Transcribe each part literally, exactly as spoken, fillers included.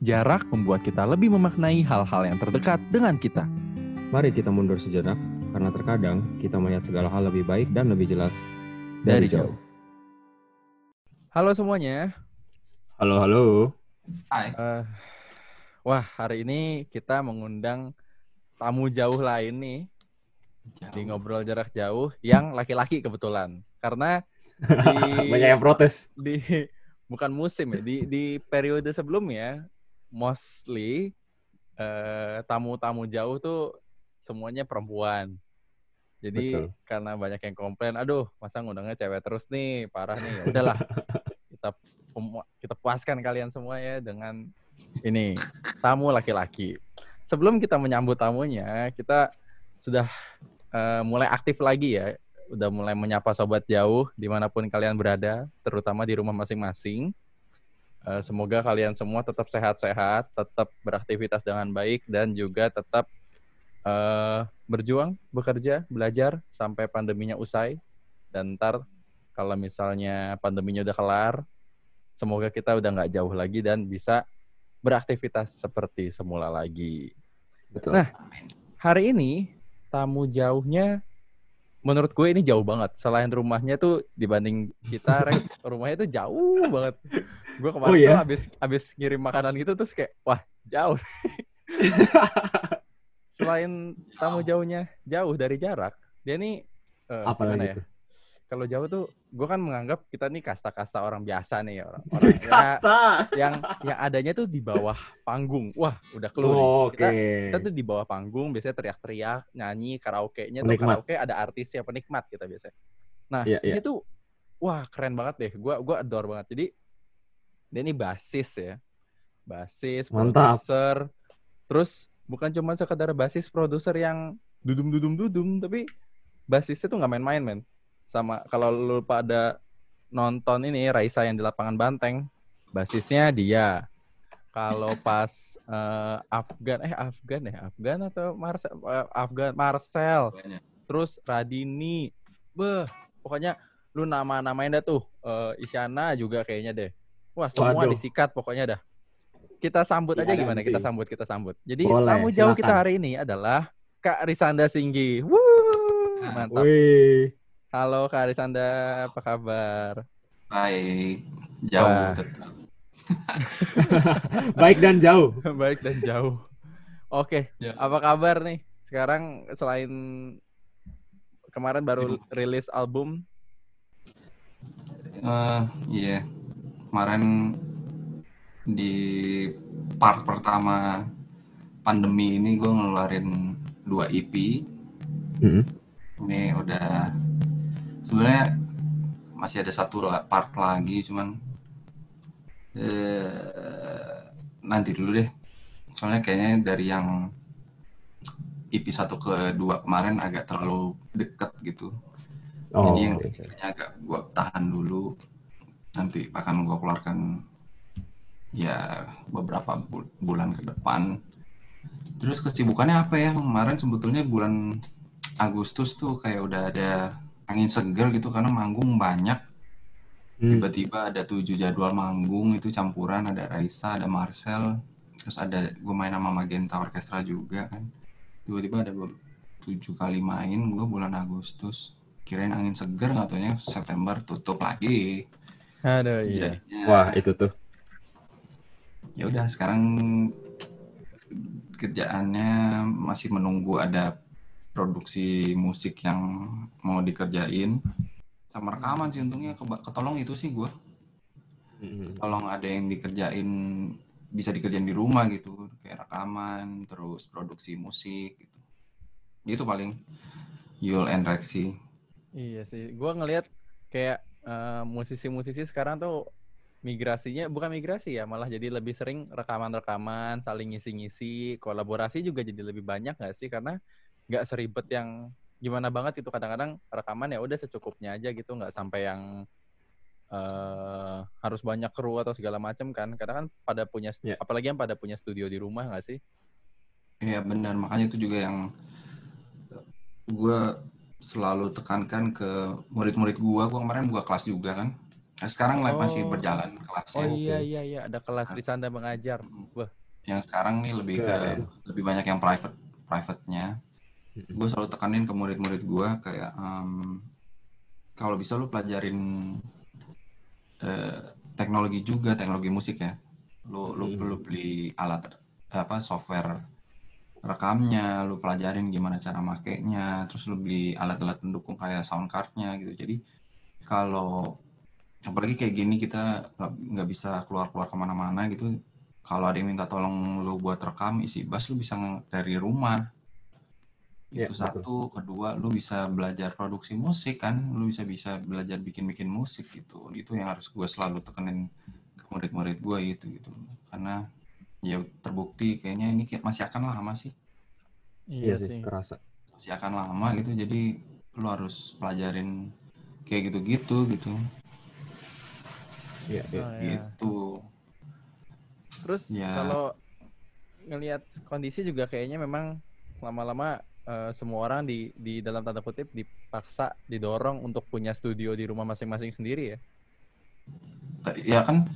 Jarak membuat kita lebih memaknai hal-hal yang terdekat dengan kita. Mari kita mundur sejenak, karena terkadang kita melihat segala hal lebih baik dan lebih jelas dari, dari jauh. Halo semuanya. Halo, halo. Hai. Uh, wah, hari ini kita mengundang tamu jauh lain nih. Jauh. Di ngobrol jarak jauh, yang laki-laki kebetulan. Karena di, banyak yang protes. Di, bukan musim ya, di, di periode sebelumnya, mostly eh, tamu-tamu jauh tuh semuanya perempuan. Jadi betul. Karena banyak yang komplain, aduh masa ngundangnya cewek terus nih, parah nih. Ya udahlah, kita kita puaskan kalian semua ya dengan ini tamu laki-laki. Sebelum kita menyambut tamunya, kita sudah uh, mulai aktif lagi ya, udah mulai menyapa sobat jauh dimanapun kalian berada, terutama di rumah masing-masing. Uh, semoga kalian semua tetap sehat-sehat, tetap beraktivitas dengan baik, dan juga tetap Uh, berjuang, bekerja, belajar sampai pandeminya usai. Dan ntar kalau misalnya pandeminya udah kelar, semoga kita udah gak jauh lagi dan bisa beraktivitas seperti semula lagi. Betul. Nah, hari ini tamu jauhnya menurut gue ini jauh banget. Selain rumahnya tuh dibanding kita, Rex, rumahnya tuh jauh banget. Gue kemarin oh, yeah? tuh abis, abis ngirim makanan gitu terus kayak, wah jauh. Selain tamu jauhnya jauh dari jarak, dia nih uh, apa ya? Itu? Kalau jauh tuh, gue kan menganggap kita nih kasta-kasta orang biasa nih, orang, orang kasta ya, yang yang adanya tuh di bawah panggung. Wah, udah keluar. Oh, kita, okay. kita tuh di bawah panggung biasanya teriak-teriak, nyanyi, karaoke-nya tuh karaoke ada artisnya, penikmat kita biasanya. Nah, yeah, yeah. ini tuh wah keren banget deh. Gue gue adore banget. Jadi dia nih basis ya, basis, produser, terus bukan cuma sekadar basis produser yang dudum-dudum-dudum, tapi basisnya tuh nggak main-main, men. Sama kalau lu pada nonton ini, Raisa yang di lapangan Banteng, basisnya dia. Kalau pas uh, Afgan, eh Afgan ya, Afgan atau Marcel, uh, Afgan, Marcel, terus Radini, beh, pokoknya lu nama-namain dah tuh, uh, Isyana juga kayaknya deh. Wah, semua Waduh. disikat pokoknya dah. Kita sambut aja ya, gimana? Nanti. Kita sambut, kita sambut. Jadi Boleh, tamu jauh silakan. Kita hari ini adalah Kak Arisanda Singgi. Wuh, mantap. Wih. Halo Kak Arisanda, apa kabar? Baik, jauh tetap. Baik dan jauh. Baik dan jauh. Oke, okay. ya. Apa kabar nih? Sekarang selain kemarin baru rilis album? Uh, iya, yeah. Kemarin di part pertama pandemi ini gue ngeluarin dua E P. Mm-hmm. Ini udah sebenarnya masih ada satu part lagi, cuman eh, nanti dulu deh. Soalnya kayaknya dari yang E P satu ke dua kemarin agak terlalu deket gitu. Oh, jadi yang okay. agak gue tahan dulu. Nanti akan gue keluarkan ya beberapa bul- bulan ke depan. Terus kesibukannya apa ya? Kemarin sebetulnya bulan Agustus tuh kayak udah ada angin seger gitu karena manggung banyak. Hmm. Tiba-tiba ada tujuh jadwal manggung itu campuran, ada Raisa, ada Marcel, terus ada gue main sama Magenta Orchestra juga kan. Tiba-tiba ada tujuh kali main gue bulan Agustus. Kirain angin seger, nggak taunya September tutup lagi. Aduh iya. Jadinya, wah itu tuh. Ya udah sekarang kerjaannya masih menunggu ada produksi musik yang mau dikerjain sama rekaman sih, untungnya keba- ketolong itu sih gue. Tolong ada yang dikerjain, bisa dikerjain di rumah gitu, kayak rekaman terus produksi musik gitu. Itu paling Yul and Rexy. Iya sih, gue ngelihat kayak uh, musisi-musisi sekarang tuh migrasinya, bukan migrasi ya, malah jadi lebih sering rekaman-rekaman, saling ngisi-ngisi, kolaborasi juga jadi lebih banyak nggak sih? Karena nggak seribet yang gimana banget itu, kadang-kadang rekaman ya udah secukupnya aja gitu, nggak sampai yang uh, harus banyak kru atau segala macam kan. Karena kan pada punya, yeah. apalagi yang pada punya studio di rumah nggak sih? Iya benar, makanya itu juga yang gue selalu tekankan ke murid-murid gue, gue kemarin buka kelas juga kan. Nah, sekarang live oh. masih berjalan kelasnya. Oh iya iya iya, ada kelas di sana mengajar. Wah. Yang sekarang nih lebih ke, lebih banyak yang private, private-nya. Gue selalu tekanin ke murid-murid gue kayak um, kalau bisa lu pelajarin uh, teknologi juga, teknologi musik ya. Lu lu perlu beli alat apa software rekamnya, lu pelajarin gimana cara makainya, terus lu beli alat-alat pendukung kayak sound card-nya gitu. Jadi kalau apalagi kayak gini kita nggak bisa keluar-keluar kemana-mana gitu. Kalau ada yang minta tolong lu buat rekam isi bass, lu bisa dari rumah. Itu ya, satu. Betul. Kedua, lu bisa belajar produksi musik kan. Lu bisa bisa belajar bikin-bikin musik gitu. Itu yang harus gue selalu tekenin ke murid-murid gue gitu gitu. Karena ya terbukti kayaknya ini masih akan lama sih. Iya sih. Kerasa. Masih akan lama gitu. Jadi lu harus pelajarin kayak gitu-gitu gitu. Ya, oh, gitu. Ya. Terus ya. Kalau ngelihat kondisi juga kayaknya memang lama-lama uh, semua orang di di dalam tanda kutip dipaksa didorong untuk punya studio di rumah masing-masing sendiri ya. Ya kan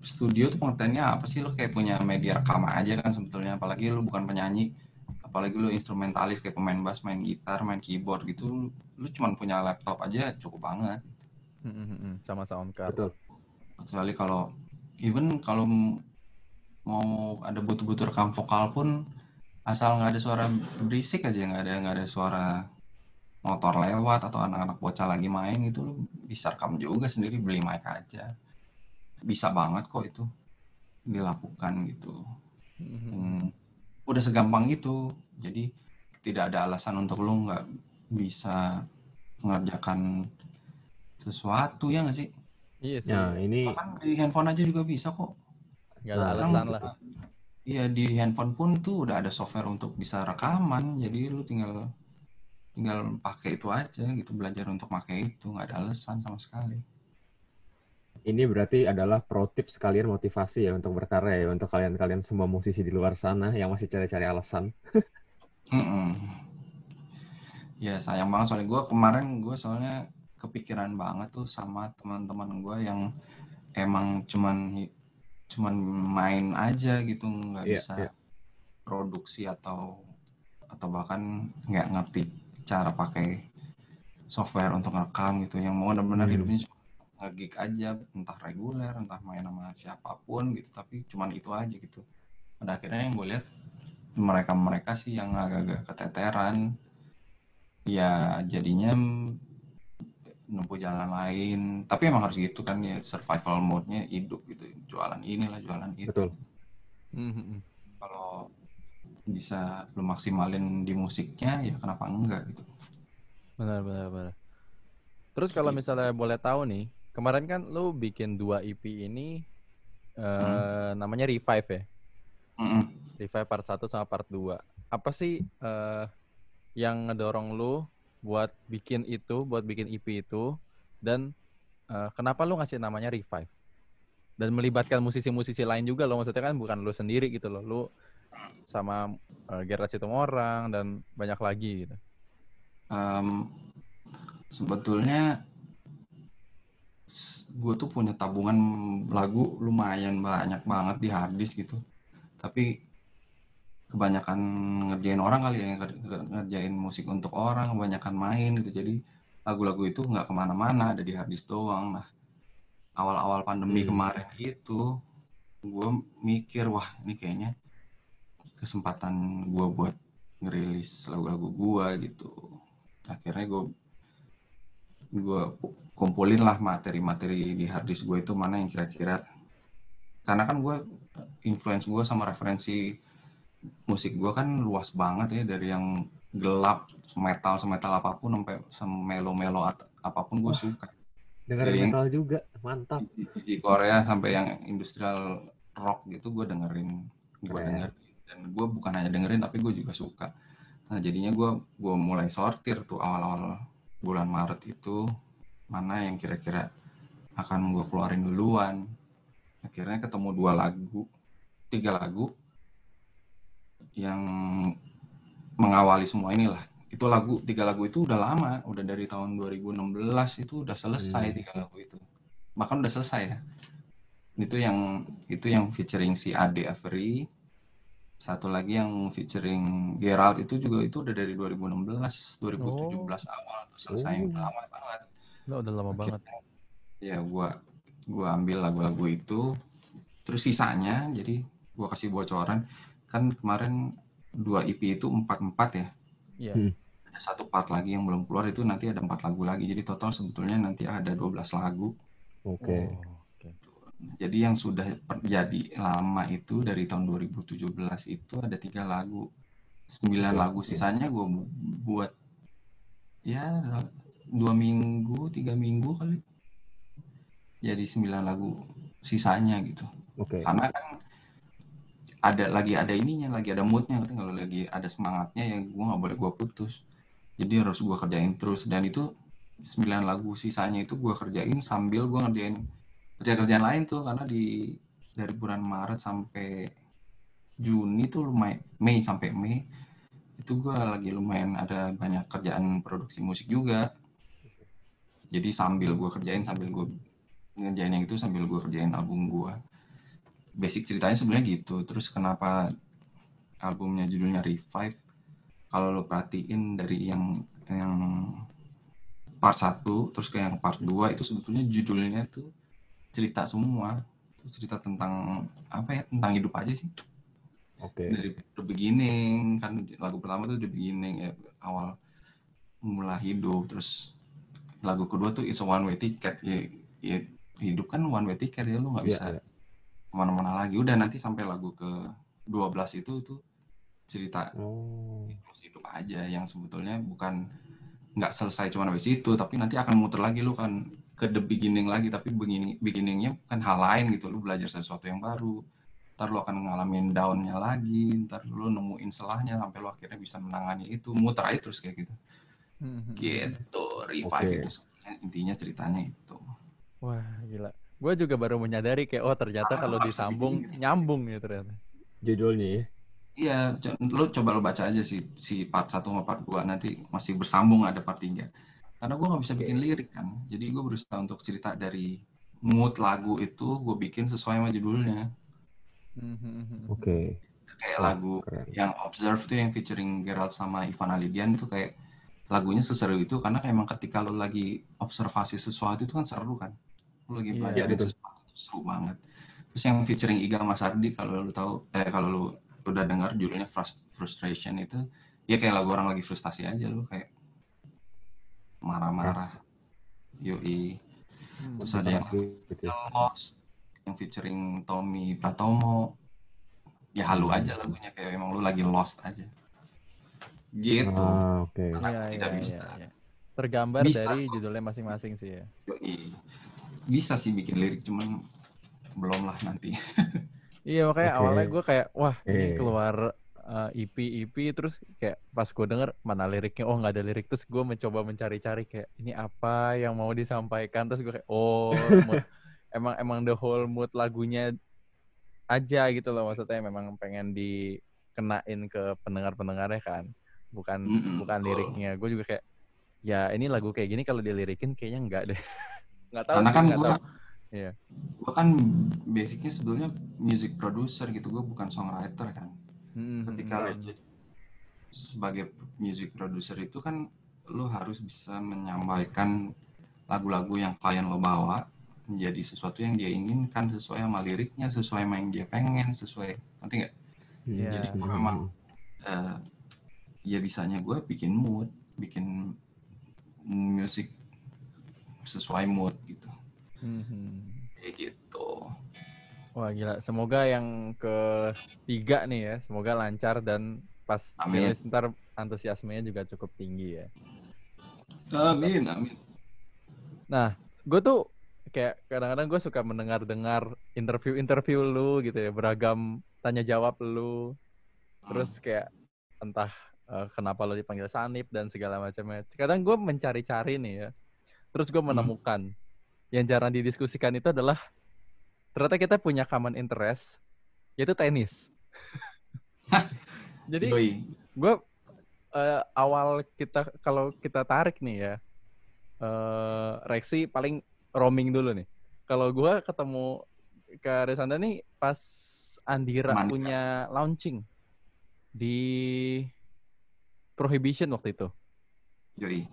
studio tuh kontennya apa sih, lu kayak punya media rekam aja kan sebetulnya, apalagi lu bukan penyanyi, apalagi lu instrumentalis kayak pemain bass, main gitar, main keyboard gitu, lu cuman punya laptop aja cukup banget. Sama soundcard. Betul. Kecuali kalau even kalau mau ada butuh-butuh rekam vokal pun asal nggak ada suara berisik aja, nggak ada nggak ada suara motor lewat atau anak-anak bocah lagi main gitu, lu bisa rekam juga sendiri, beli mic aja, bisa banget kok itu dilakukan gitu. Hmm, udah segampang itu. Jadi tidak ada alasan untuk lu nggak bisa mengerjakan sesuatu, ya nggak sih? Iya sih. Nah, ini bahkan di handphone aja juga bisa kok. Nggak ada alasan lah. Iya, di handphone pun tuh udah ada software untuk bisa rekaman, jadi lu tinggal tinggal pakai itu aja gitu, belajar untuk pakai itu, nggak ada alasan sama sekali. Ini berarti adalah pro tips sekalian motivasi ya untuk berkarya ya, untuk kalian-kalian semua musisi di luar sana yang masih cari-cari alasan. Ya sayang banget soalnya gue kemarin gue soalnya kepikiran banget tuh sama teman-teman gue yang emang cuman cuman main aja gitu, nggak yeah, bisa yeah. produksi atau atau bahkan nggak ngerti cara pakai software untuk rekam gitu, yang mau benar-benar hmm. hidupnya cuma nge-gig aja, entah reguler entah main sama siapapun gitu, tapi cuman itu aja gitu. Pada akhirnya yang gue lihat mereka-mereka sih yang agak-agak keteteran ya, jadinya nempuh jalan lain, tapi emang harus gitu kan ya, survival mode-nya hidup gitu, jualan inilah jualan itu. Betul. Mm-hmm. Kalau bisa lu maksimalin di musiknya ya kenapa enggak gitu. Benar benar benar. Terus kalau misalnya boleh tahu nih, kemarin kan lu bikin dua E P ini uh, mm. namanya Revive ya. Mm-hmm. Revive part satu sama part dua. Apa sih uh, yang ngedorong lu buat bikin itu, buat bikin E P itu, dan uh, kenapa lu ngasih namanya Revive? Dan melibatkan musisi-musisi lain juga lo, maksudnya kan bukan lu sendiri gitu loh, lu sama uh, Gerda Sitomorang dan banyak lagi gitu. Um, sebetulnya gue tuh punya tabungan lagu lumayan banyak banget di harddisk gitu, tapi kebanyakan ngerjain orang kali ya, ngerjain musik untuk orang, kebanyakan main gitu, jadi lagu-lagu itu nggak kemana-mana, ada di harddisk doang. Nah awal-awal pandemi hmm. kemarin itu gue mikir, wah ini kayaknya kesempatan gue buat ngerilis lagu-lagu gue gitu. Akhirnya gue gue kumpulin lah materi-materi di harddisk gue itu, mana yang kira-kira, karena kan gue influence gue sama referensi musik gue kan luas banget ya, dari yang gelap metal semetal apapun sampai semelo-melo at- apapun gue suka. Dengerin metal juga, mantap. Di Korea sampai yang industrial rock gitu gue dengerin, gue denger, dan gue bukan hanya dengerin tapi gue juga suka. Nah jadinya gue gue mulai sortir tuh awal-awal bulan Maret itu, mana yang kira-kira akan gue keluarin duluan. Akhirnya ketemu dua lagu, tiga lagu yang mengawali semua inilah. itu lagu, tiga lagu itu udah lama, udah dari tahun dua ribu enam belas itu udah selesai hmm. tiga lagu itu, bahkan udah selesai ya. Itu yang itu yang featuring si Ade Avery, satu lagi yang featuring Gerald itu juga itu udah dari dua ribu enam belas dua ribu tujuh belas oh. awal tuh selesai, oh. udah lama banget. Nah, udah lama Akhirnya, banget. Ya gua gua ambil lagu-lagu itu, terus sisanya jadi gua kasih bocoran kan kemarin dua E P itu empat-empat ya. Iya. Hmm. Ada satu part lagi yang belum keluar, itu nanti ada empat lagu lagi. Jadi total sebetulnya nanti ada dua belas lagu. Oke. Okay. Oh, okay. Jadi yang sudah jadi lama itu dari tahun dua ribu tujuh belas itu ada tiga lagu. sembilan okay. lagu sisanya gue buat ya dua minggu, tiga minggu kali. Jadi sembilan lagu sisanya gitu. Oke. Okay. Karena kan ada lagi ada ininya, lagi ada moodnya, kalau lagi ada semangatnya ya gue nggak boleh gue putus, jadi harus gue kerjain terus. Dan itu sembilan lagu sisanya itu gue kerjain sambil gue ngerjain kerja-kerjaan lain tuh, karena di dari bulan Maret sampai Juni tuh lumayan, Mei sampai Mei itu gue lagi lumayan ada banyak kerjaan produksi musik juga, jadi sambil gue kerjain sambil gue ngerjain yang itu sambil gue kerjain album gue. Basic ceritanya sebenarnya gitu. Terus kenapa albumnya judulnya Revive? Kalau lo perhatiin dari yang yang part satu terus ke yang part dua itu sebetulnya judulnya tuh cerita semua. Itu cerita tentang apa ya? Tentang hidup aja sih. Oke. Okay. Dari the beginning kan, lagu pertama tuh the beginning ya, awal mula hidup. Terus lagu kedua tuh it's a one way ticket. Ya, ya hidup kan one way ticket ya, lo nggak bisa yeah, yeah. kemana-mana lagi. Udah nanti sampai lagu ke dua belas itu tuh cerita oh. hidup aja yang sebetulnya bukan nggak selesai cuma habis itu, tapi nanti akan muter lagi lu kan ke the beginning lagi, tapi beginning beginningnya kan hal lain gitu, lu belajar sesuatu yang baru, ntar lu akan ngalamin downnya lagi, ntar lu nemuin selahnya sampai lu akhirnya bisa menangani itu, muter aja terus kayak gitu mm-hmm. gitu Revive okay. itu sebenarnya intinya ceritanya itu. Wah gila. Gue juga baru menyadari kayak, oh ternyata ah, kalau disambung, begini. Nyambung ya ternyata. Judulnya ya? Iya, co- lo coba lo baca aja si, si part satu sama part dua, nanti masih bersambung ada part tiga. Karena gue gak bisa bikin lirik kan, jadi gue berusaha untuk cerita dari mood lagu itu, gue bikin sesuai sama judulnya. Oke. Okay. Kayak lagu keren. Yang Observe tuh yang featuring Gerald sama Ivan Alidian tuh kayak lagunya seseru itu, karena kayak emang ketika lo lagi observasi sesuatu itu kan seru kan. Lu lagi belajar yeah, sesuatu, seru banget. Terus yang featuring Iga Mas Ardi, kalau lu tahu, eh kalau lu udah dengar judulnya Frustration itu, ya kayak lagu orang lagi frustasi aja, lu kayak marah-marah. Yoi. Hmm, terus ada yang Lost, yang featuring Tommy Pratomo, ya halu aja lagunya, kayak emang lu lagi lost aja. Gitu. Ah, okay. Karena yeah, tidak yeah, bisa. Yeah, yeah. Tergambar bisa, dari judulnya masing-masing sih ya. Yoi. Bisa sih bikin lirik, cuman belum lah nanti. Iya, makanya okay. awalnya gue kayak, wah okay. ini keluar uh, E P E P, terus kayak pas gue denger, mana liriknya, oh gak ada lirik. Terus gue mencoba mencari-cari kayak, ini apa yang mau disampaikan. Terus gue kayak, oh mood, emang emang the whole mood lagunya aja gitu loh. Maksudnya memang pengen dikenain ke pendengar-pendengarnya kan. Bukan mm-hmm. bukan liriknya. Gue juga kayak, ya ini lagu kayak gini kalau dilirikin kayaknya enggak deh. Nggak tahu karena sih, kan gue yeah. kan basicnya sebelumnya music producer gitu, gue bukan songwriter kan hmm, ketika hmm. lo sebagai music producer itu kan lo harus bisa menyampaikan lagu-lagu yang klien lo bawa menjadi sesuatu yang dia inginkan, sesuai sama liriknya, sesuai sama yang dia pengen, sesuai nanti nggak yeah. jadi gue memang uh, ya bisanya gue bikin mood, bikin music sesuai mood gitu. Mm-hmm. Kayak gitu. Wah gila, semoga yang ketiga nih ya, semoga lancar dan pas rilis ntar antusiasmenya juga cukup tinggi ya. Amin, amin. Nah, gue tuh kayak kadang-kadang gue suka mendengar-dengar interview-interview lu gitu ya, beragam tanya jawab lu. Terus kayak entah uh, kenapa lu dipanggil Sanip dan segala macamnya. Kadang gue mencari-cari nih ya. Terus gue menemukan hmm. yang jarang didiskusikan itu adalah ternyata kita punya common interest, yaitu tenis. Jadi gue uh, awal kita kalau kita tarik nih ya, uh, Rexy paling roaming dulu nih. Kalau gue ketemu ke Arisanda nih pas Andira Mantap. punya launching di Prohibition waktu itu. Yoi.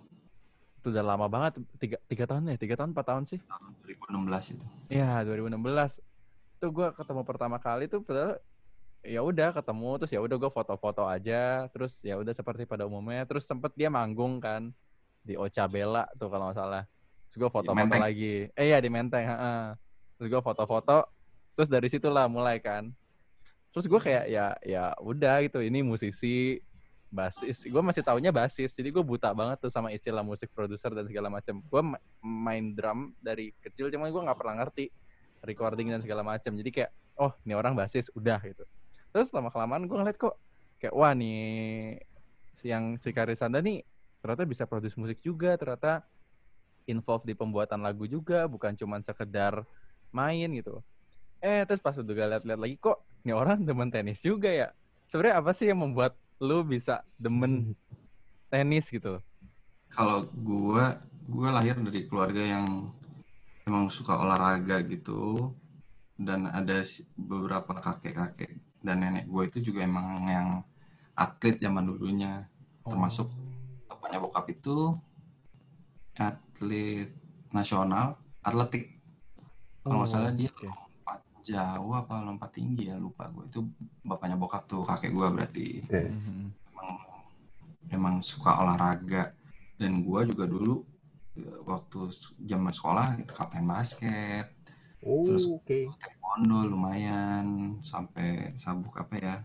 Itu udah lama banget, tiga, tiga tahun ya, tiga tahun, empat tahun sih. dua ribu enam belas itu. Ya, dua ribu enam belas. Itu gue ketemu pertama kali tuh, padahal ya udah ketemu terus ya udah gue foto-foto aja, terus ya udah seperti pada umumnya, terus sempet dia manggung kan di Ocha Bella tuh kalau nggak salah, terus gue foto-foto lagi, eh ya di Menteng, ha-ha. Terus gue foto-foto, terus dari situlah mulai kan, terus gue kayak ya ya udah gitu, ini musisi basis, gue masih taunya basis, jadi gue buta banget tuh sama istilah musik produser dan segala macam, gue main drum dari kecil, cuman gue nggak pernah ngerti recording dan segala macam, jadi kayak oh ini orang basis udah gitu. Terus lama-kelamaan gue ngeliat kok kayak wah nih yang si Arisanda nih ternyata bisa produce musik juga, ternyata involved di pembuatan lagu juga, bukan cuma sekedar main gitu. Eh terus pas udah gue liat-liat lagi kok ini orang demen tenis juga ya. Sebenarnya apa sih yang membuat lu bisa demen tenis gitu? Kalau gue, gue lahir dari keluarga yang emang suka olahraga gitu, dan ada beberapa kakek-kakek dan nenek gue itu juga emang yang atlet zaman dulunya, oh. termasuk bapaknya bokap itu atlet nasional atletik, oh. kalau nggak salah dia okay. lompat jauh apa lompat tinggi ya, lupa gue, itu bapaknya bokap tuh kakek gue berarti, okay. emang, emang suka olahraga. Dan gue juga dulu waktu zaman sekolah itu kapten basket, oh, terus okay. taekwondo lumayan sampai sabuk apa ya,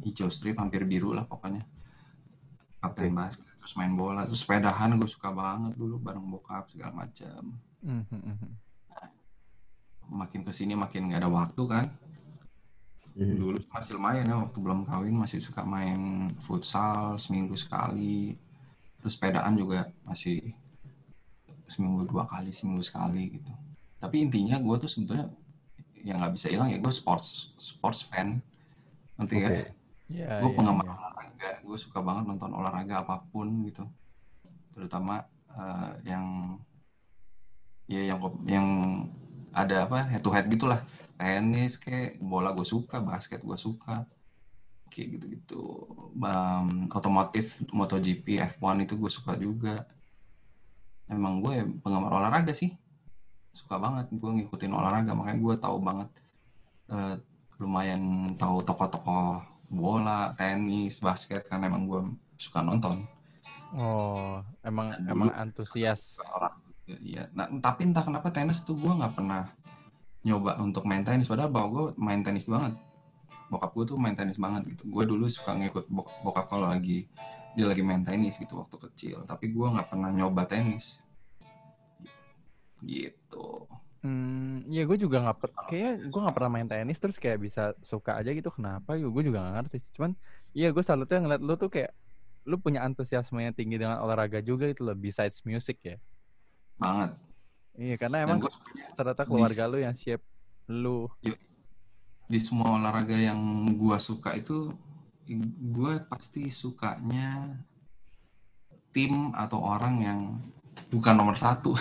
hijau strip hampir biru lah pokoknya, kapten okay. basket, terus main bola, terus sepedahan gue suka banget dulu bareng bokap segala macam. Mm-hmm. Nah, makin kesini makin nggak ada waktu kan. Mm-hmm. Dulu masih lumayan ya, waktu belum kawin masih suka main futsal seminggu sekali. Terus sepedaan juga masih seminggu dua kali, seminggu sekali gitu. Tapi intinya gue tuh sebetulnya yang nggak bisa hilang ya gue sports sports fan. Nanti okay. ya, yeah, gue yeah, penggemar yeah. olahraga, gue suka banget nonton olahraga apapun gitu. Terutama uh, yang ya yang yang ada apa head to head gitulah, tenis kayak bola gue suka, basket gue suka. Kayak gitu-gitu, um, otomotif, MotoGP, F satu itu gue suka juga. Emang gue penggemar olahraga sih, suka banget gue ngikutin olahraga, makanya gue tahu banget, uh, lumayan tahu tokoh-tokoh bola, tenis, basket karena emang gue suka nonton. Oh, emang nah, emang antusias. Iya, nah, tapi entah kenapa tenis tuh gue nggak pernah nyoba untuk main tenis, padahal bahwa gue main tenis banget. Bokap gue tuh main tenis banget gitu. Gue dulu suka ngikut bokap kalau lagi dia lagi main tenis gitu waktu kecil. Tapi gue nggak pernah nyoba tenis. Gitu. Hmm, ya gue juga nggak per- kayak gue nggak pernah main tenis terus kayak bisa suka aja gitu. Kenapa? Ya gue juga nggak ngerti. Cuman, iya gue salutnya ngeliat lu tuh kayak lu punya antusiasme yang tinggi dengan olahraga juga gitu loh. Besides music ya. Banget. Iya karena emang ternyata keluarga dis- lu yang shape lu. Yuk. Di semua olahraga yang gue suka itu gue pasti sukanya tim atau orang yang bukan nomor satu,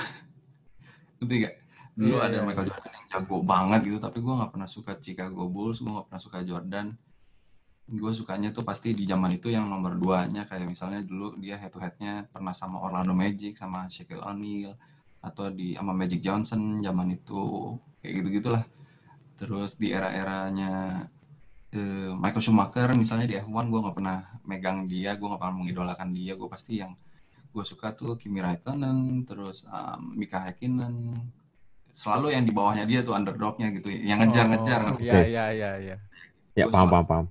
ngerti gak? Dulu yeah, ada yeah. Michael Jordan yang jago banget gitu, tapi gue nggak pernah suka Chicago Bulls, gue nggak pernah suka Jordan. Gue sukanya tuh pasti di zaman itu yang nomor duanya, kayak misalnya dulu dia head to headnya pernah sama Orlando Magic, sama Shaquille O'Neal, atau di sama Magic Johnson zaman itu, kayak gitu gitulah. Terus di era-eranya eh, Michael Schumacher misalnya di F satu gue nggak pernah megang dia, gue nggak pernah mengidolakan dia, gue pasti yang gue suka tuh Kimi Raikkonen, terus um, Mika Häkkinen, selalu yang di bawahnya dia tuh underdognya gitu, yang ngejar-ngejar. Iya iya iya iya. Ya paham paham paham.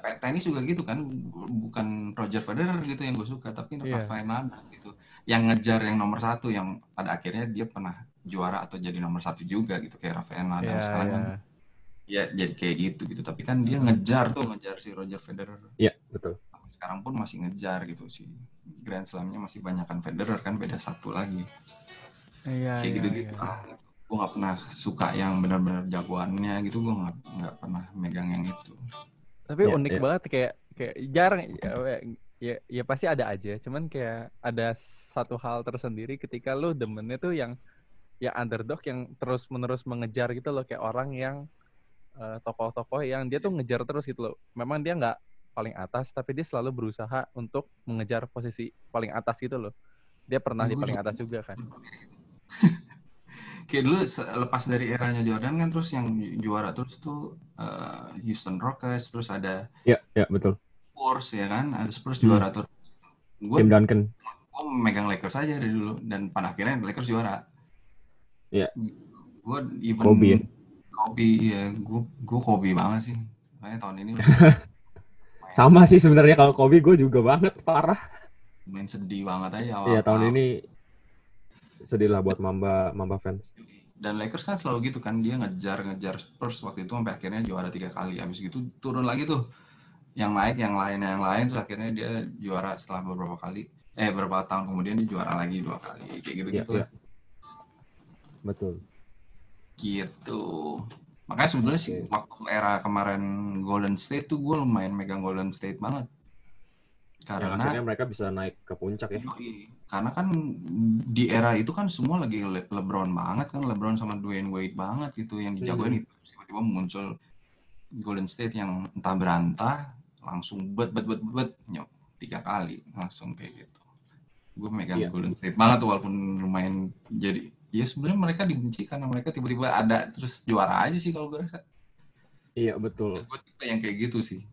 Kayak tenis juga gitu kan, bukan Roger Federer gitu yang gue suka, tapi yeah. Rafael Nadal gitu, yang ngejar yang nomor satu, yang pada akhirnya dia pernah juara atau jadi nomor satu juga gitu kayak Rafael Nadal yeah, sekarang yeah. kan ya jadi kayak gitu gitu, tapi kan dia ngejar tuh ngejar si Roger Federer ya yeah, betul, sekarang pun masih ngejar gitu, si Grand Slam-nya masih banyakan Federer kan, beda satu lagi yeah, kayak yeah, gitu gitu yeah. ah gue nggak pernah suka yang benar-benar jagoannya gitu, gue nggak nggak pernah megang yang itu, tapi yeah, unik yeah. banget kayak kayak jarang ya ya pasti ada aja, cuman kayak ada satu hal tersendiri ketika lu demennya tuh yang ya underdog yang terus-menerus mengejar gitu loh, kayak orang yang uh, tokoh-tokoh yang dia tuh ngejar terus gitu loh. Memang dia nggak paling atas tapi dia selalu berusaha untuk mengejar posisi paling atas gitu loh. Dia pernah di paling atas juga kan. Kayak dulu lepas dari eranya Jordan kan, terus yang juara terus tuh uh, Houston Rockets, terus ada ya ya betul Spurs ya kan, ada Spurs juara hmm. terus. Gue memegang Lakers aja dari dulu dan pada akhirnya Lakers juara. Iya. Yeah. Gue even Kobe ya. Kobe ya, gue gue Kobe banget sih. Makanya tahun ini. Sama sih sebenarnya kalau Kobe gue juga banget parah. Main sedih banget aja. Iya tahun ini sedih lah buat Mamba Mamba fans. Dan Lakers kan selalu gitu kan, dia ngejar-ngejar Spurs waktu itu sampai akhirnya juara tiga kali. Habis gitu turun lagi tuh. Yang naik, yang lain, yang lain, terus akhirnya dia juara setelah beberapa kali, eh beberapa tahun kemudian dia juara lagi dua kali, kayak gitu-gitu ya, ya. Betul. Gitu. Makanya sebenarnya okay. sih waktu era kemarin Golden State tuh gue lumayan megang Golden State banget. Karena ya, akhirnya mereka bisa naik ke puncak ya. Karena kan di era itu kan semua lagi Le- Lebron banget kan, Lebron sama Dwayne Wade banget gitu yang dijagoin hmm. itu. Tiba-tiba muncul Golden State yang entah berantah langsung bet bet bet bet nyok tiga kali langsung kayak gitu. Gue megang yeah. Golden State banget tuh, walaupun lumayan jadi ya sebenarnya mereka dibenci karena mereka tiba-tiba ada terus juara aja sih kalau gue rasa. Iya yeah, betul. Gue tipe yang kayak gitu sih.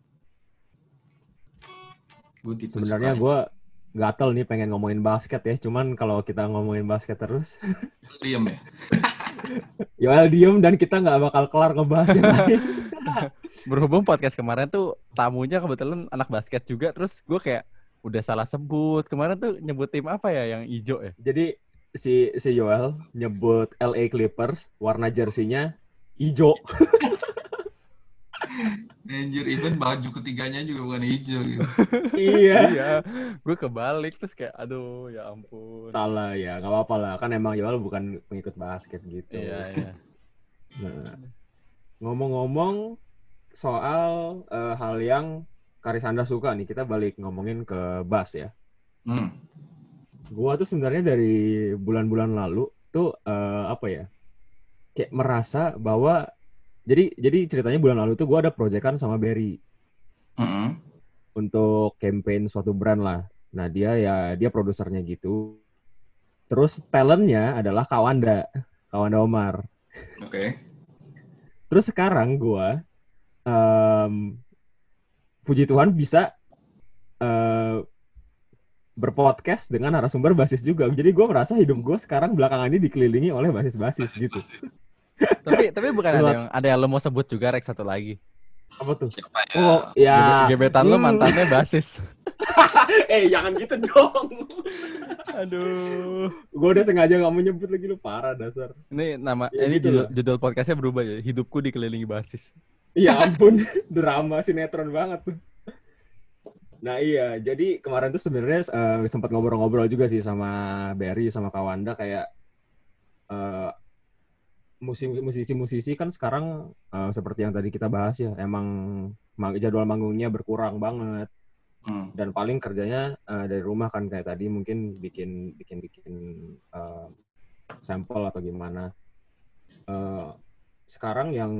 Gue tipe sebenarnya gue gatel nih pengen ngomongin basket ya, cuman kalau kita ngomongin basket terus diem ya. Yoel diem dan kita nggak bakal kelar ngebahasnya. Berhubung podcast kemarin tuh tamunya kebetulan anak basket juga, terus gue kayak udah salah sebut. Kemarin tuh nyebut tim apa ya yang hijau ya? Jadi si si Yoel nyebut L A Clippers, warna jersinya hijau. Anjir, even baju ketiganya juga bukan hijau gitu. Iya. Iya. Gue kebalik terus kayak aduh ya ampun. Salah ya, enggak apa-apa lah. Kan emang Yoel bukan pengikut basket gitu. Iya, iya. Nah, ngomong-ngomong soal uh, hal yang Karisanda suka nih, kita balik ngomongin ke bass ya. Hmm. Gua tuh sebenarnya dari bulan-bulan lalu tuh uh, apa ya, kayak merasa bahwa jadi jadi ceritanya bulan lalu tuh gua ada proyekan sama Barry hmm. untuk campaign suatu brand lah. Nah dia ya dia produsernya gitu. Terus talentnya adalah Kawanda, Kawanda Omar. Oke. Okay. Terus sekarang gue, um, puji Tuhan bisa uh, berpodcast dengan narasumber basis juga. Jadi gue merasa hidup gue sekarang belakangan ini dikelilingi oleh basis-basis gitu. Tapi tapi bukan ada yang ada yang lo mau sebut juga, Rex, satu lagi. Apa tuh? Siapa ya? Oh ya. Gebetan lo mantannya basis. Eh jangan gitu dong. Aduh, gue udah sengaja nggak mau nyebut lagi, lu parah dasar. Ini nama ya, ini gitu judul, judul podcastnya berubah ya. Hidupku dikelilingi basis. Iya ampun, drama sinetron banget tuh. Nah iya, jadi kemarin tuh sebenarnya uh, sempat ngobrol-ngobrol juga sih sama Barry sama Kawanda kayak uh, musisi-musisi kan sekarang uh, seperti yang tadi kita bahas ya, emang jadwal manggungnya berkurang banget. Hmm. Dan paling kerjanya uh, dari rumah kan kayak tadi mungkin bikin bikin bikin uh, sampel atau gimana. Uh, sekarang yang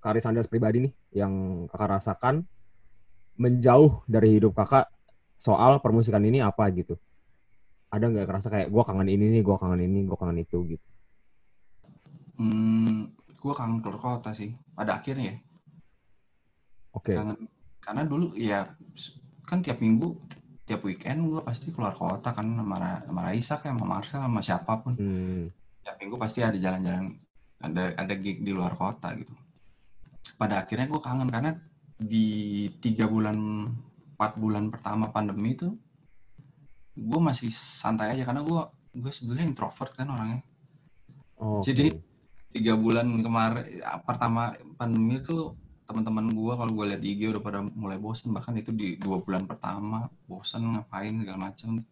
Karisanda pribadi nih yang kakak rasakan menjauh dari hidup kakak soal permusikan ini apa gitu? Ada nggak kerasa kayak gue kangen ini nih, gue kangen ini, gue kangen itu gitu? Hmm, gue kangen keluar kota sih pada akhirnya. Oke. Okay. Kangen. Karena dulu ya kan tiap minggu, tiap weekend gue pasti keluar kota kan sama, Ra- sama Raisa kayak sama Marcel sama siapapun. Hmm. Tiap minggu pasti ada jalan-jalan, ada ada gig di luar kota gitu. Pada akhirnya gue kangen karena di tiga bulan empat bulan pertama pandemi itu gue masih santai aja karena gue gue sebenarnya introvert kan orangnya. Okay. Jadi tiga bulan kemarin pertama pandemi itu teman-teman gue kalau gue lihat I G udah pada mulai bosen, bahkan itu di dua bulan pertama bosen ngapain segala macam.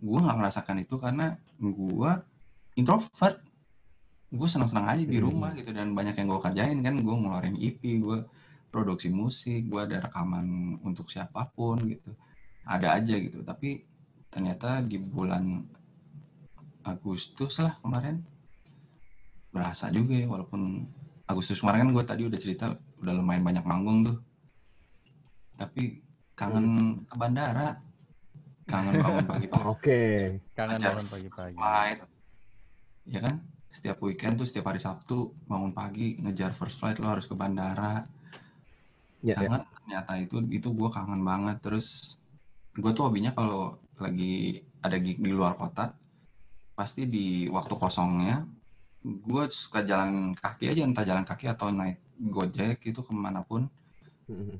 Gue nggak ngerasakan itu karena gue introvert, gue senang-senang aja di rumah gitu dan banyak yang gue kerjain kan, gue ngeluarin E P, gue produksi musik, gue ada rekaman untuk siapapun gitu. ada aja gitu. Tapi ternyata di bulan Agustus lah kemarin berasa juga ya, walaupun Agustus kemarin kan gue tadi udah cerita udah lumayan banyak manggung tuh, tapi kangen ke bandara, kangen bangun pagi-pagi. Oke, okay. Kangen bangun pagi-pagi. Flight. Ya kan, setiap weekend tuh setiap hari Sabtu bangun pagi ngejar first flight lo harus ke bandara. Ya, kangen ya. Ternyata itu itu gue kangen banget. Terus gue tuh hobinya kalau lagi ada gig di luar kota, pasti di waktu kosongnya gue suka jalan kaki aja, entah jalan kaki atau naik gojek itu kemanapun. Mm-hmm.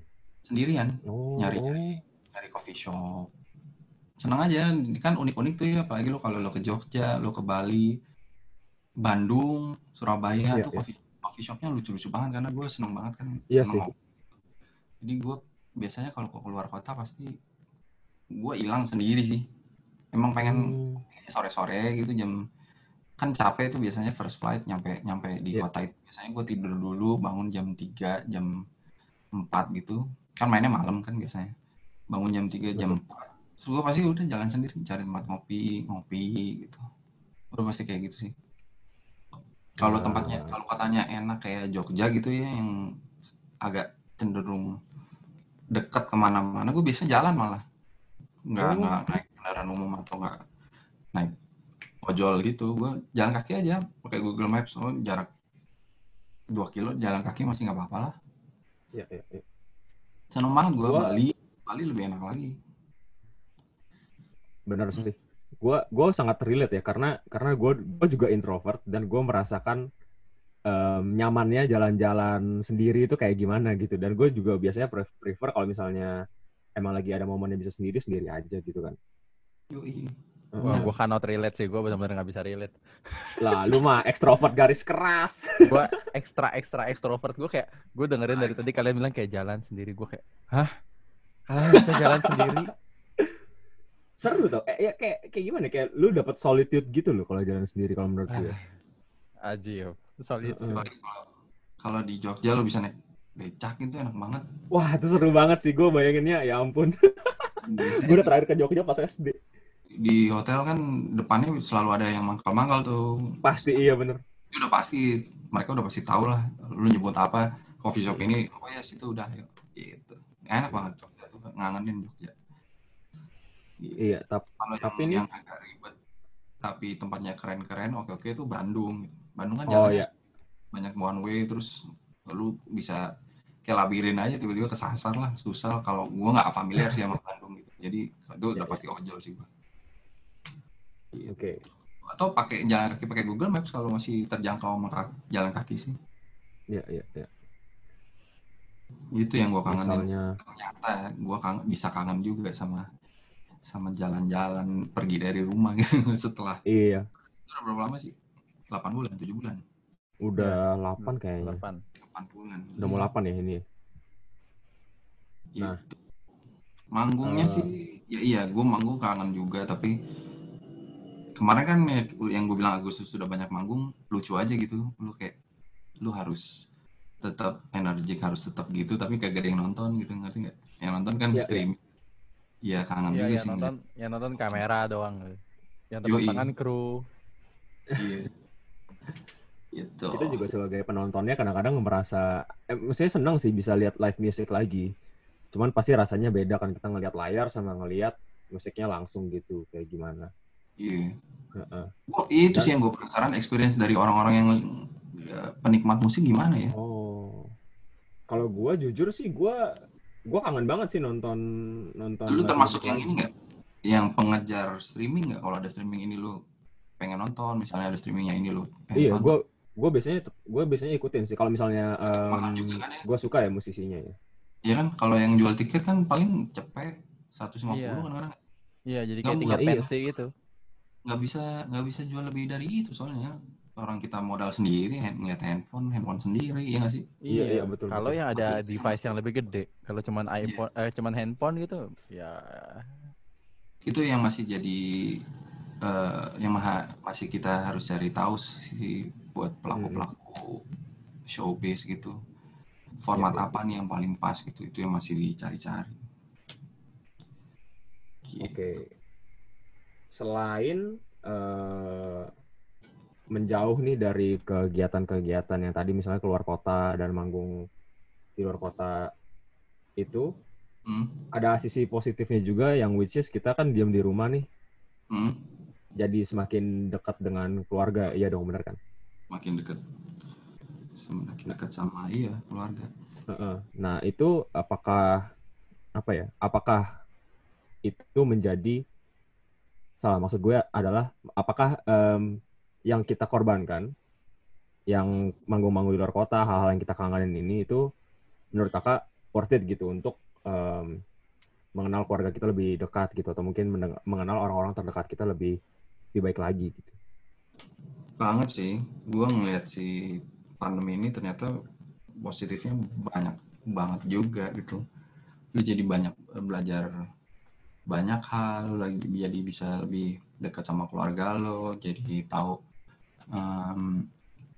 Sendirian, oh, nyari nyari coffee shop, seneng aja. Ini kan unik-unik tuh ya, apalagi lo kalau lo ke Jogja, lo ke Bali, Bandung, Surabaya yeah, tuh yeah. coffee coffee shopnya lucu-lucu banget karena gue seneng banget kan. Iya yeah, sih. Jadi gue biasanya kalau keluar kota pasti gue hilang sendiri sih. Emang pengen hmm. sore-sore gitu jam kan capek tuh biasanya first flight nyampe nyampe di yeah. kota itu. Biasanya gue tidur dulu, bangun jam tiga, jam empat gitu. Kan mainnya malam kan biasanya, bangun jam tiga, jam empat. Terus gue pasti udah jalan sendiri, cari tempat ngopi, ngopi gitu. Udah pasti kayak gitu sih. Kalau tempatnya, kalau kotanya enak kayak Jogja gitu ya, yang agak cenderung dekat kemana-mana, gue biasanya jalan malah. Nggak, oh. nggak naik kendaraan umum atau nggak naik ojol gitu. Gue jalan kaki aja, pakai Google Maps, oh, jarak dua kilo, jalan kaki masih nggak apa-apa lah. Iya, iya, iya. Seneng banget gue Bali, Bali lebih enak lagi. Benar sih. Gue gue sangat relate ya karena karena gue gue juga introvert dan gue merasakan um, nyamannya jalan-jalan sendiri itu kayak gimana gitu. Dan gue juga biasanya prefer kalau misalnya emang lagi ada momen yang bisa sendiri sendiri aja gitu kan. Yoi. Wah, gue cannot relate sih, gue benar-benar nggak bisa relate. Lah, lu mah ekstrovert garis keras. Gue ekstra ekstra ekstrovert, gue kayak gue dengerin dari tadi kalian bilang kayak jalan sendiri, gue kayak, hah? Kalian bisa jalan sendiri? Seru tau, kayak kayak kayak gimana? Kayak lu dapat solitude gitu loh kalau jalan sendiri kalau menurut gue. Aji, solitude. Kalau di Jogja lu bisa naik becak itu enak banget. Wah, itu seru banget sih, gue bayanginnya ya ampun. Gue udah terakhir ke Jogja pas S D. Di hotel kan depannya selalu ada yang mangkal-mangkal tuh. Pasti iya bener. Itu udah pasti, mereka udah pasti tahu lah. Lu nyebut apa, coffee shop ini, oh ya situ udah. Yuk. Gitu. Enak banget Jogja tuh, ngangenin Jogja. Gitu. Iya, tapi kalau yang, yang agak ribet, tapi tempatnya keren-keren, oke-oke itu Bandung. Bandung kan oh, jalannya iya. banyak one way, terus lu bisa kayak labirin aja, tiba-tiba kesasar lah, susah. Kalau gua nggak familiar sih sama Bandung gitu. Jadi itu udah iya, pasti ojol sih gua. Oke. Okay. Atau pakai jalan kaki, pakai Google Maps kalau masih terjangkau sama kaki, jalan kaki sih. Iya, iya, iya. Itu yang gue kangenin. Misalnya... Ternyata gue kangen, bisa kangen juga sama sama jalan-jalan pergi dari rumah gitu setelah. Iya. Itu udah berapa lama sih? delapan bulan, tujuh bulan. Udah ya. delapan kayaknya. delapan bulan. Udah mau delapan ya ini. Nah. Itu. Manggungnya uh... sih, ya iya, gue manggung kangen juga tapi kemarin kan yang gue bilang Agustus sudah banyak manggung, lucu aja gitu. Lu kayak, lu harus tetap energik, harus tetap gitu, tapi kagak ada yang nonton gitu, ngerti nggak? Yang nonton kan ya, stream. Iya, ya, kangen ya, juga yang sih. Nonton, yang nonton kamera doang. Yang tepuk tangan kru. Iya. Gitu. Kita juga sebagai penontonnya kadang-kadang merasa, eh, maksudnya seneng sih bisa lihat live music lagi. Cuman pasti rasanya beda kan, kita ngelihat layar sama ngelihat musiknya langsung gitu, kayak gimana. Iya, yeah. uh-uh. oh, itu sih yang gue penasaran, experience dari orang-orang yang ya, penikmat musik gimana ya? Oh, kalau gue jujur sih gue gue kangen banget sih nonton nonton. Lu termasuk yang ini nggak? Yang pengejar streaming nggak? Kalau ada streaming ini lu pengen nonton, misalnya ada streamingnya ini lu? Iya, gue gue biasanya gue biasanya ikutin sih. Kalau misalnya um, kan ya? Gue suka ya musisinya ya. Iya kan, kalau yang jual tiket kan paling cepet seratus lima puluh yeah. kan orang. Iya, yeah, jadi kayak tiket pensi iya. gitu. nggak bisa nggak bisa jual lebih dari itu soalnya orang kita modal sendiri, ngeliat handphone handphone sendiri ya nggak sih? Iya, iya betul. Kalau yang ada device yang lebih gede, kalau cuman iPhone yeah. eh, cuman handphone gitu ya itu yang masih jadi uh, yang maha, masih kita harus cari tahu sih buat pelaku-pelaku showbiz gitu, format yeah, apa nih yang paling pas gitu, itu yang masih dicari-cari. Oke. Okay. Selain uh, menjauh nih dari kegiatan-kegiatan yang tadi misalnya keluar kota dan manggung di luar kota itu, hmm. ada sisi positifnya juga yang which is kita kan diam di rumah nih. Hmm. Jadi semakin dekat dengan keluarga, iya dong benar kan? Makin dekat. Semakin dekat sama iya keluarga. Nah, itu apakah apa ya? Apakah itu menjadi salah, maksud gue adalah apakah um, yang kita korbankan, yang manggung-manggung di luar kota, hal-hal yang kita kangenin ini itu menurut kakak worth it gitu untuk um, mengenal keluarga kita lebih dekat gitu, atau mungkin mengenal orang-orang terdekat kita lebih lebih baik lagi gitu. Banget sih, gue ngeliat si pandemi ini ternyata positifnya banyak banget juga gitu. Lu jadi banyak belajar banyak hal, lagi jadi bisa lebih dekat sama keluarga lo, jadi tahu um,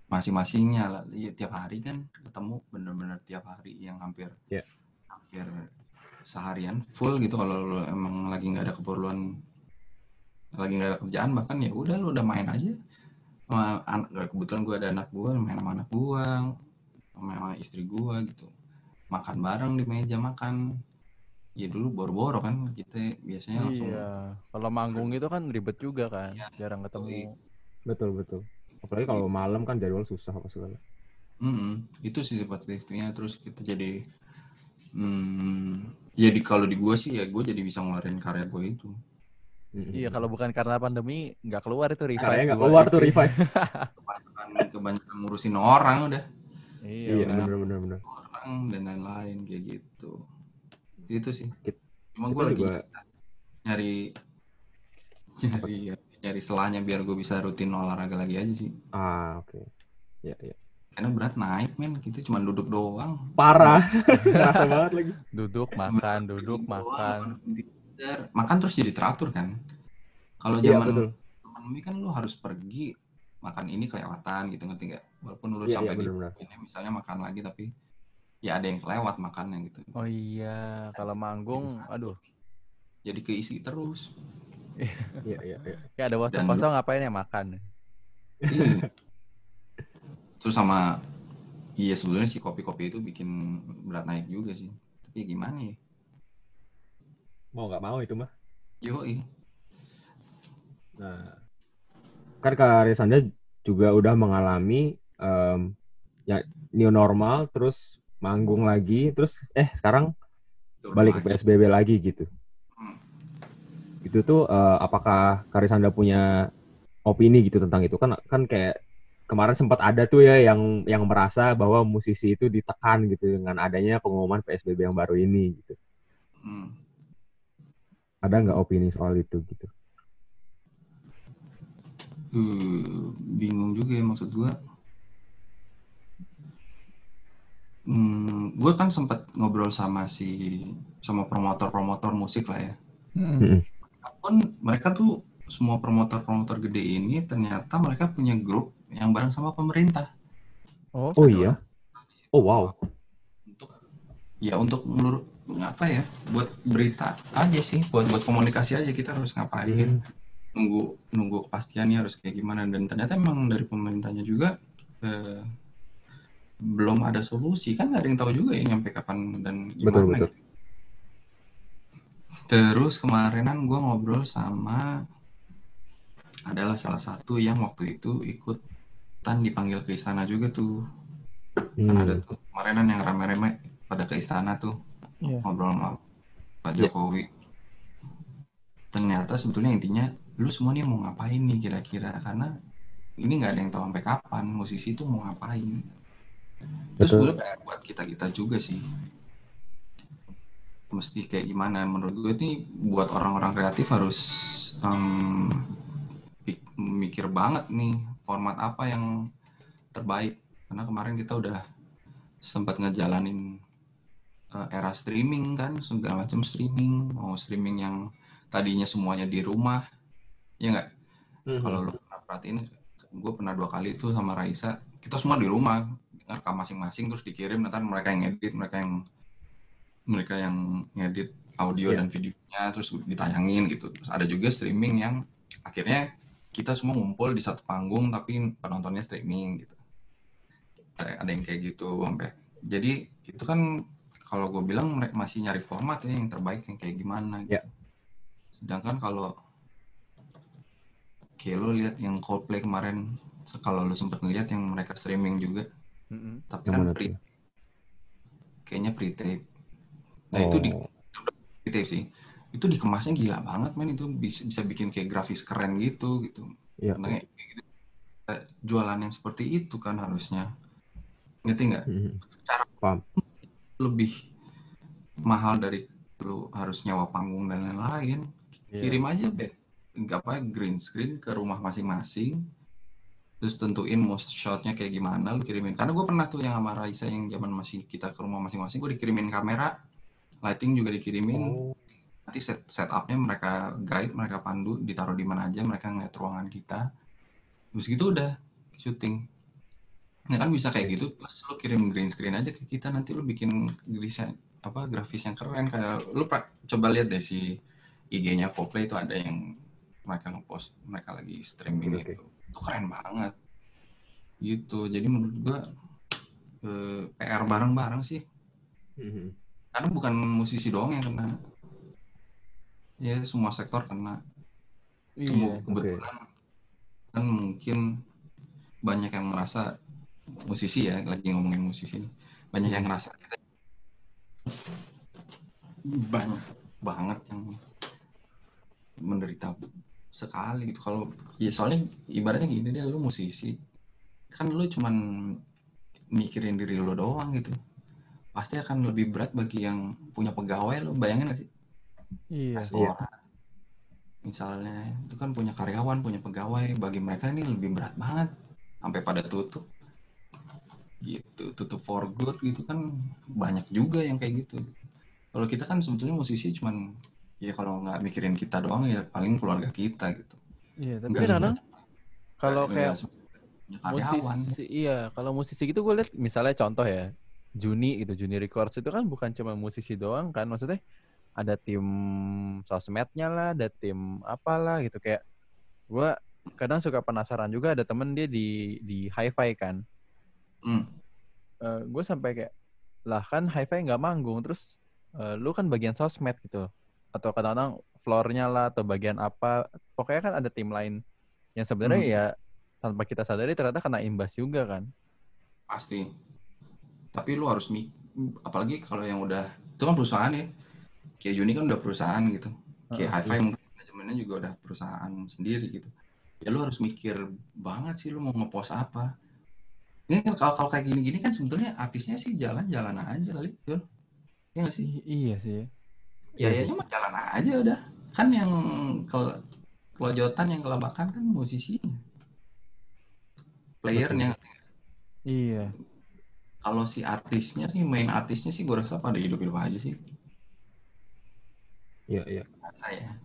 masing-masingnya. Ya, tiap hari kan ketemu bener-bener tiap hari yang hampir yeah. hampir seharian full gitu. Kalau lo emang lagi nggak ada keperluan, lagi nggak ada kerjaan bahkan, ya udah lo udah main aja. Kebetulan gue ada anak gue, main sama anak gue, main sama istri gue gitu. Makan bareng di meja makan. Ya dulu boro-boro kan kita biasanya langsung. Iya. Kalau manggung itu kan ribet juga kan, iya, jarang ketemu. Betul betul. Apalagi kalau malam kan jadwal susah apa segala. Mm-hmm. Itu sih positifnya. Terus kita jadi, hmm, jadi kalau di gue sih ya gue jadi bisa ngeluarin karya gue itu. Mm-hmm. Iya, kalau bukan karena pandemi nggak keluar itu revive. Karya nggak keluar itu. tuh revive. Kebanyakan, kebanyakan ngurusin orang udah. Iya benar-benar. Orang dan lain-lain kayak gitu. Itu sih. Emang gue lagi juga nyari nyari nyari selahnya biar gue bisa rutin olahraga lagi aja sih. Ah, oke. Okay. Ya, ya. Karena berat naik, men. Kita cuma duduk doang. Parah. Terasa banget lagi. Duduk, makan, duduk, makan. Makan terus jadi teratur kan. Kalau zaman pandemi kan lu harus pergi, makan ini kelewatan gitu, ngerti enggak? Walaupun lu ya, sampai ya, di ini misalnya makan lagi tapi ya ada yang kelewat makannya gitu. Oh iya, kalau manggung, aduh. Jadi keisi terus. Iya, iya, iya. Ya ada waktu kosong ngapain ya, makan. Iya. Terus sama, iya sebenarnya si kopi-kopi itu bikin berat naik juga sih. Tapi gimana ya? Mau nggak mau itu mah. Yoi. Nah, kan Kak Arisanda juga udah mengalami um, ya new normal, terus manggung lagi, terus eh sekarang balik ke P S B B lagi gitu. Itu tuh uh, apakah Arisanda punya opini gitu tentang itu? Kan kan kayak kemarin sempat ada tuh ya yang yang merasa bahwa musisi itu ditekan gitu dengan adanya pengumuman P S B B yang baru ini gitu. Hmm. Ada nggak opini soal itu gitu? Hmm, bingung juga ya, maksud gue. Hmm, gue kan sempat ngobrol sama si sama promotor-promotor musik lah ya. Hmm. Pun mereka tuh semua promotor-promotor gede ini ternyata mereka punya grup yang bareng sama pemerintah. Oh, oh iya. Oh wow. Untuk ya untuk menurut apa ya? Buat berita aja sih, buat buat komunikasi aja kita harus ngapain. Hmm. Nunggu nunggu kepastiannya harus kayak gimana, dan ternyata emang dari pemerintahnya juga eh, belum ada solusi kan, nggak ada yang tahu juga ya nyampe kapan dan gimana. Betul, betul. Gitu. Terus kemarinan gue ngobrol sama adalah salah satu yang waktu itu ikutan dipanggil ke istana juga tuh. Hmm. Kan ada tuh kemarinan yang rame-rame pada ke istana tuh. Yeah. Ngobrol sama Pak Jokowi. Yeah. Ternyata sebetulnya intinya lu semua nih mau ngapain nih kira-kira, karena ini nggak ada yang tahu sampai kapan musisi itu mau ngapain. Terus gue buat kita-kita juga sih mesti kayak gimana. Menurut gue ini buat orang-orang kreatif harus um, mikir banget nih format apa yang terbaik, karena kemarin kita udah sempat ngejalanin uh, era streaming kan, segala macam streaming, mau streaming yang tadinya semuanya di rumah ya nggak. Mm-hmm. Kalau lo pernah perhatiin, gue pernah dua kali itu sama Raisa, kita semua di rumah rekam masing-masing terus dikirim, nanti mereka yang edit, mereka yang mereka yang ngedit audio yeah. dan videonya, terus ditayangin gitu. Terus ada juga streaming yang akhirnya kita semua ngumpul di satu panggung tapi penontonnya streaming gitu. Ada, ada yang kayak gitu sampai. Jadi itu kan kalau gue bilang masih nyari format ya, yang terbaik yang kayak gimana gitu. Yeah. Sedangkan kalau kayak lo lihat yang Coldplay kemarin, kalau lo sempat ngeliat yang mereka streaming juga, mm-hmm. tapi yang kan pre, ya? Kayaknya pre-tape. Nah oh. itu di pre-tape sih, itu dikemasnya gila banget man, itu bisa, bisa bikin kayak grafis keren gitu gitu. Yeah. Karena gitu, jualan yang seperti itu kan harusnya, ngerti nggak? Mm-hmm. Secara Paham. Lebih mahal dari lo harus nyewa panggung dan lain-lain. Yeah. Kirim aja deh. Nggak apa green screen ke rumah masing-masing, terus tentuin most shotnya kayak gimana, lu kirimin. Karena gue pernah tuh yang sama Raisa yang zaman masih kita ke rumah masing-masing, gue dikirimin kamera, lighting juga dikirimin. Oh. Nanti set setupnya mereka guide, mereka pandu, ditaruh di mana aja, mereka ngeliat ruangan kita. Terus gitu udah syuting. Ya kan bisa kayak gitu. Plus lu kirim green screen aja ke kita, nanti lu bikin desain apa grafis yang keren. Kayak lu pra- coba lihat deh si I G-nya Coldplay itu ada yang mereka ngepost, mereka lagi streaming okay. itu, itu keren banget, gitu. Jadi menurut gua eh, P R bareng-bareng sih, mm-hmm. karena bukan musisi doang yang kena, ya semua sektor kena. Iya, kebetulan okay. kan mungkin banyak yang merasa musisi ya, lagi ngomongin musisi, banyak yang ngerasa banyak banget yang menderita sekali gitu. Kalau ya soalnya ibaratnya gini deh, lu musisi kan lu cuman mikirin diri lu doang gitu, pasti akan lebih berat bagi yang punya pegawai. Lu bayangin gak sih? Iya, iya. Misalnya itu kan punya karyawan, punya pegawai, bagi mereka ini lebih berat banget sampai pada tutup gitu, tutup for good gitu kan. Banyak juga yang kayak gitu. Kalau kita kan sebetulnya musisi cuman ya kalau nggak mikirin kita doang ya paling keluarga kita gitu. Iya, tapi kadang kalau kayak musisi, iya kalau musisi gitu gue lihat misalnya contoh ya Juni gitu, Juni Records itu kan bukan cuma musisi doang kan, maksudnya ada tim sosmednya lah, ada tim apalah gitu. Kayak gue kadang suka penasaran juga, ada temen dia di di hi-fi kan, mm. uh, gue sampai kayak lah kan hi-fi nggak manggung, terus uh, lu kan bagian sosmed gitu. Atau kadang-kadang floor-nya lah, atau bagian apa. Pokoknya kan ada tim lain yang sebenarnya hmm. ya tanpa kita sadari ternyata kena imbas juga kan. Pasti. Tapi lu harus, apalagi kalau yang udah, itu kan perusahaan ya. Kayak Juni kan udah perusahaan gitu. Kayak uh, hi-fi gitu. Mungkin manajemennya juga udah perusahaan sendiri gitu. Ya lu harus mikir banget sih lu mau nge-post apa. Ini kan kalau kayak gini-gini kan sebetulnya artisnya sih jalan-jalan aja kali. Iya gak sih? Iya sih. Ya, ya cuma jalan aja udah. Kan yang kel- kelojotan, yang kelabakan kan musisinya, playernya. Iya. Kalau si artisnya sih, main artisnya sih gue rasa pada hidup-hidup aja sih. Iya, iya. Saya.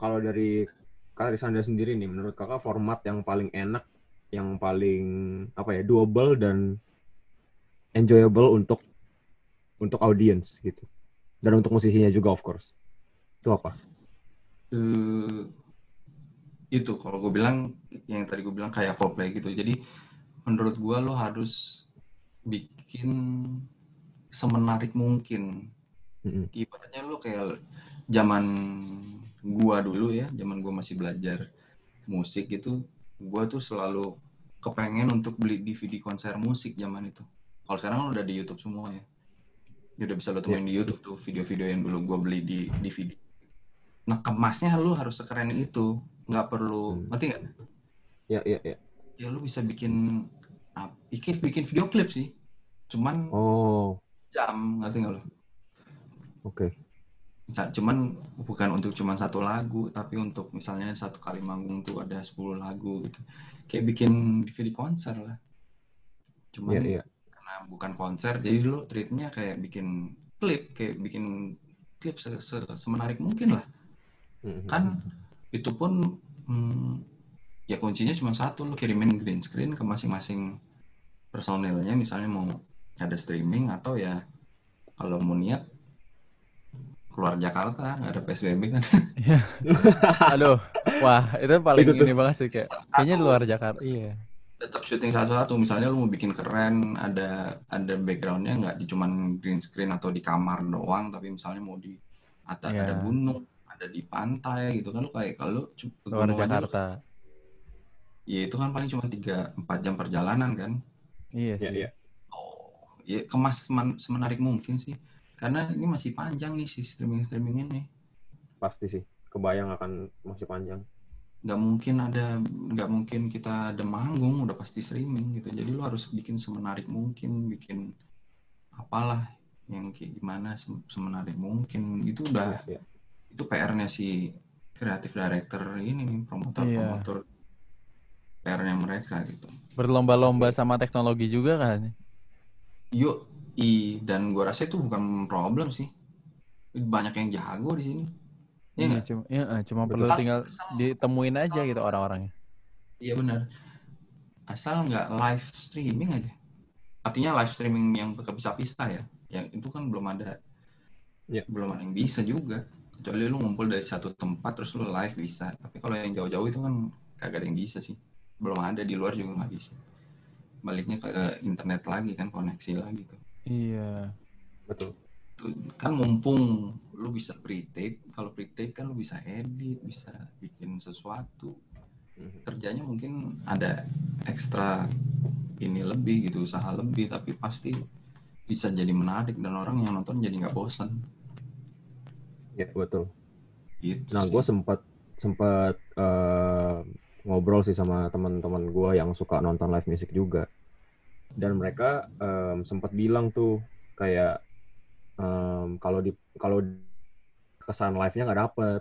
Kalau dari Kak Arisanda sendiri nih, menurut kakak format yang paling enak, yang paling apa ya, doable dan enjoyable untuk untuk audience gitu. Dan untuk musisinya juga, of course. Itu apa? Uh, itu, kalau gue bilang, yang tadi gue bilang kayak Coldplay gitu. Jadi, menurut gue lo harus bikin semenarik mungkin. Mm-hmm. Ibaratnya lo kayak zaman gue dulu ya, zaman gue masih belajar musik gitu, gue tuh selalu kepengen untuk beli D V D konser musik zaman itu. Kalau sekarang lo udah di YouTube semua ya. Ya udah bisa lo temuin yeah. di YouTube tuh video-video yang dulu gue beli di D V D. Nah kemasnya lo harus sekeren itu, nggak perlu, ngerti nggak? Ya ya ya. Ya lo bisa bikin, ikif bikin video klip sih, cuman oh. jam, ngerti nggak lo? Oke. Okay. Cuman bukan untuk cuman satu lagu, tapi untuk misalnya satu kali manggung tuh ada sepuluh lagu gitu. Kayak bikin D V D konser lah. Cuman. Yeah, yeah. Nah, bukan konser, jadi lu treatnya kayak bikin klip, kayak bikin klip semenarik mungkin lah. Mm-hmm. Kan itu pun hmm, ya kuncinya cuma satu, lu kirimin green screen ke masing-masing personilnya, misalnya mau ada streaming atau ya kalau mau niat keluar Jakarta, nggak ada P S B B kan. Iya. Aduh, wah itu paling itu ini banget sih kayak. Satu, kayaknya luar Jakarta. Iya. Tetap syuting satu-satu. Misalnya lu mau bikin keren, ada ada backgroundnya nggak di cuman green screen atau di kamar doang, tapi misalnya mau di ada yeah. ada gunung, ada di pantai gitu kan, lu kayak kalau luar Jakarta. Iya itu kan paling cuma tiga sampai empat jam perjalanan kan. Iya sih. Iya. Oh, ya kemas semenarik mungkin sih. Karena ini masih panjang nih si streaming-streaming ini. Pasti sih, kebayang akan masih panjang. Gak mungkin ada, gak mungkin kita ada manggung, udah pasti streaming gitu. Jadi lo harus bikin semenarik mungkin, bikin apalah yang kayak gimana semenarik mungkin. Itu udah, ya, ya. Itu P R-nya si kreatif director ini, promotor-promotor. Ya. P R-nya mereka gitu. Berlomba-lomba sama teknologi juga kan? Yuk. I dan gua rasa itu bukan problem sih, banyak yang jago di sini. Iya, ya, cuma, ya, cuma perlu asal, tinggal ditemuin aja asal, gitu orang-orangnya. Iya benar, asal nggak live streaming aja. Artinya live streaming yang berpisah-pisah ya, yang itu kan belum ada, ya. Belum ada yang bisa juga. Kecuali lu ngumpul dari satu tempat terus lu live bisa. Tapi kalau yang jauh-jauh itu kan kagak ada yang bisa sih, belum ada di luar juga nggak bisa. Baliknya ke internet lagi kan, koneksi lagi tuh. Iya, betul. Kan mumpung lu bisa pre-tape, kalau pre-tape kan lu bisa edit, bisa bikin sesuatu. Kerjanya mungkin ada ekstra ini lebih gitu, usaha lebih, tapi pasti bisa jadi menarik dan orang yang nonton jadi nggak bosan. Ya betul. Gitu nah, gue sempat sempat uh, ngobrol sih sama teman-teman gue yang suka nonton live music juga. Dan mereka um, sempat bilang tuh kayak um, kalau di kalau kesan live-nya nggak dapet,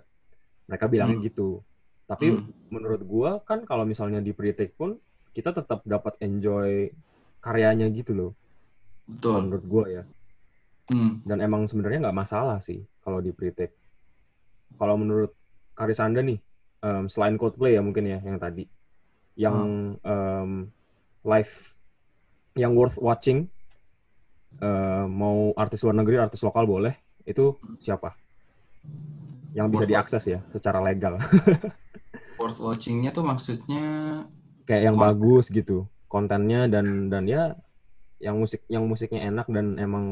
mereka bilangnya hmm. gitu. Tapi hmm. menurut gua kan kalau misalnya di pre-take pun kita tetap dapat enjoy karyanya gitu loh. Betul. Menurut gua ya. Hmm. Dan emang sebenarnya nggak masalah sih kalau di pre-take. Kalau menurut Arisanda nih, um, selain Coldplay ya mungkin ya yang tadi, yang hmm. um, live yang worth watching, uh, mau artis luar negeri, artis lokal boleh, itu siapa? Yang bisa worth diakses ya, secara legal. Worth watching-nya tuh maksudnya kayak yang konten bagus gitu, kontennya dan dan ya, yang musik yang musiknya enak dan emang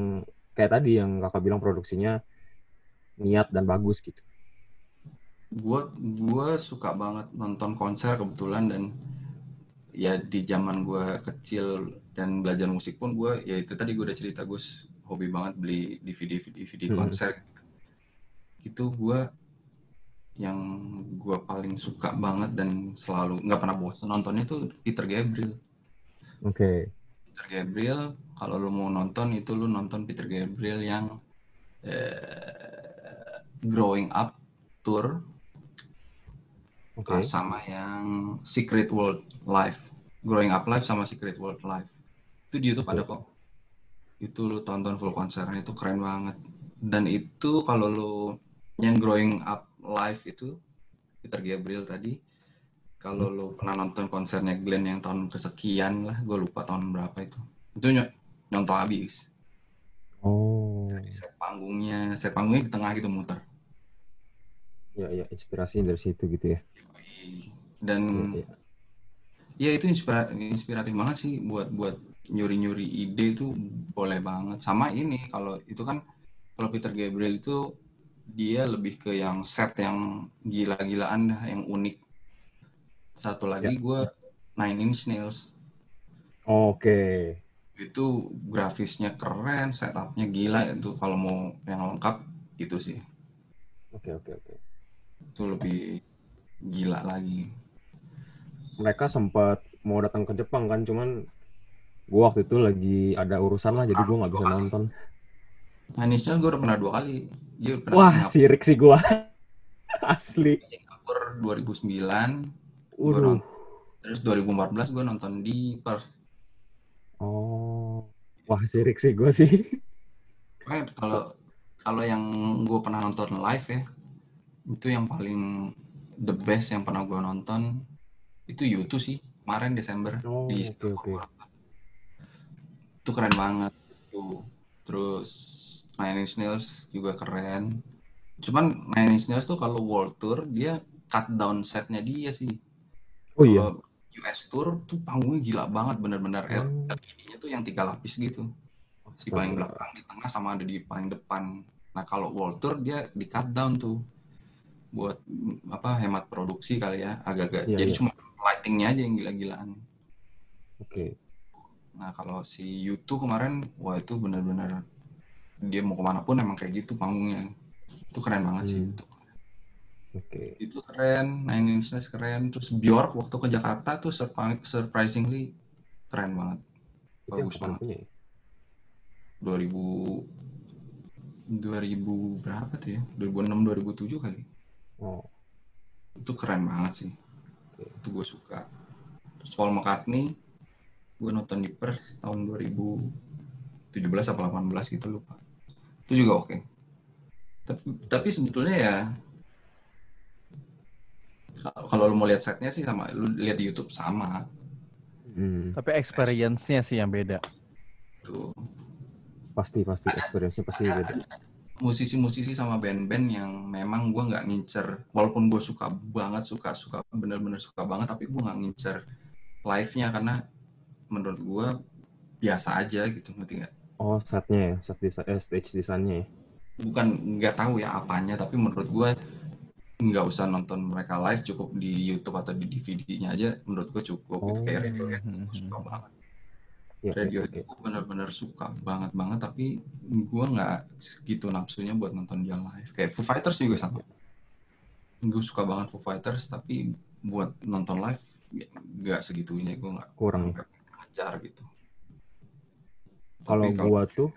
kayak tadi yang kakak bilang produksinya niat dan bagus gitu. Gua gua suka banget nonton konser kebetulan dan ya di zaman gue kecil dan belajar musik pun gue, ya itu tadi gue udah cerita gue hobi banget beli D V D D V D hmm. konser. Itu gue yang gue paling suka banget dan selalu nggak pernah bosan nontonnya tuh Peter Gabriel. Oke. Okay. Peter Gabriel, kalau lo mau nonton itu lo nonton Peter Gabriel yang eh, Growing Up Tour. Okay. Sama yang Secret World Live, Growing Up Live sama Secret World Live itu di YouTube ada kok. Itu lu tonton full konsernya itu keren banget. Dan itu kalau lu yang Growing Up Live itu Peter Gabriel tadi, kalau lu pernah nonton konsernya Glenn yang tahun kesekian lah, gue lupa tahun berapa itu. Itu ny- nyontoh habis. Oh. Jadi set panggungnya, set panggungnya di tengah gitu muter. Ya ya inspirasi dari situ gitu ya. Dan ya, ya. ya itu inspira- inspiratif banget sih buat buat nyuri-nyuri ide itu boleh banget. Sama ini kalau itu kan kalau Peter Gabriel itu dia lebih ke yang set yang gila-gilaan yang unik. Satu lagi ya. Gue Nine Inch Nails. Oke. Itu grafisnya keren, setupnya gila itu kalau mau yang lengkap itu sih. Oke oke oke. Itu lebih gila lagi. Mereka sempat mau datang ke Jepang kan, cuman gue waktu itu lagi ada urusan lah, jadi gue nggak bisa nonton. Manisnya gue udah pernah dua kali. Dia pernah wah sirik sih gue. Asli. Singapura dua ribu sembilan. Udah. Terus dua ribu empat belas gue nonton di Perth. Oh. Wah sirik sih gue sih. Kalau kalau yang gue pernah nonton live ya, itu yang paling the best yang pernah gue nonton itu U two sih, kemarin Desember oh, di okay, okay. Itu keren banget. Terus Nine Inch Nails juga keren. Cuman Nine Inch Nails tuh kalau world tour dia cut down setnya dia sih. Oh iya. Kalo U S tour tuh panggungnya gila banget, bener-bener hmm. L E D-nya tuh yang tiga lapis gitu. Di paling belakang, di tengah, sama ada di paling depan. Nah kalau world tour dia di cut down tuh buat apa hemat produksi kali ya agak-agak. Iya, jadi iya. Cuma lightingnya aja yang gila-gilaan. Oke. Okay. Nah kalau si U two kemarin, wah itu benar-benar dia mau kemana pun emang kayak gitu panggungnya. Itu keren banget hmm. sih itu. Oke. Okay. Itu keren, Nine Inch Nails keren, terus Bjork waktu ke Jakarta tuh surprisingly keren banget. Itu bagus banget. Ya? dua ribu berapa tuh ya? dua ribu enam, dua ribu tujuh kali. Oh. Itu keren banget sih. Okay. Itu gue suka. Terus Paul McCartney gue nonton di Perth tahun dua ribu tujuh belas atau delapan belas gitu lupa. Itu juga oke. Okay. Tapi, tapi sebetulnya ya kalau lu mau lihat setnya sih sama, lu lihat di YouTube sama. Hmm. Tapi experience-nya sih yang beda. Tuh. Pasti pasti ada, experience-nya pasti ada, beda. Ada musisi-musisi sama band-band yang memang gue nggak ngincer, walaupun gue suka banget suka suka bener-bener suka banget, tapi gue nggak ngincer live-nya karena menurut gue biasa aja gitu, ngerti nggak? Oh setnya ya, set desa- eh, stage desainnya. Bukan nggak tahu ya apanya, tapi menurut gue nggak usah nonton mereka live, cukup di YouTube atau di D V D-nya aja menurut gue cukup. Oh. Gitu. Kayak Radiohead mm-hmm. gue suka banget. Yeah, Radiohead yeah, yeah. gue benar-benar suka banget banget, tapi gue nggak segitu nafsunya buat nonton dia live. Kayak Foo Fighters juga sama. Yeah. Gue suka banget Foo Fighters, tapi buat nonton live nggak ya, segitunya gue nggak. Kurang. Gak ajar gitu. Kalau gue tuh.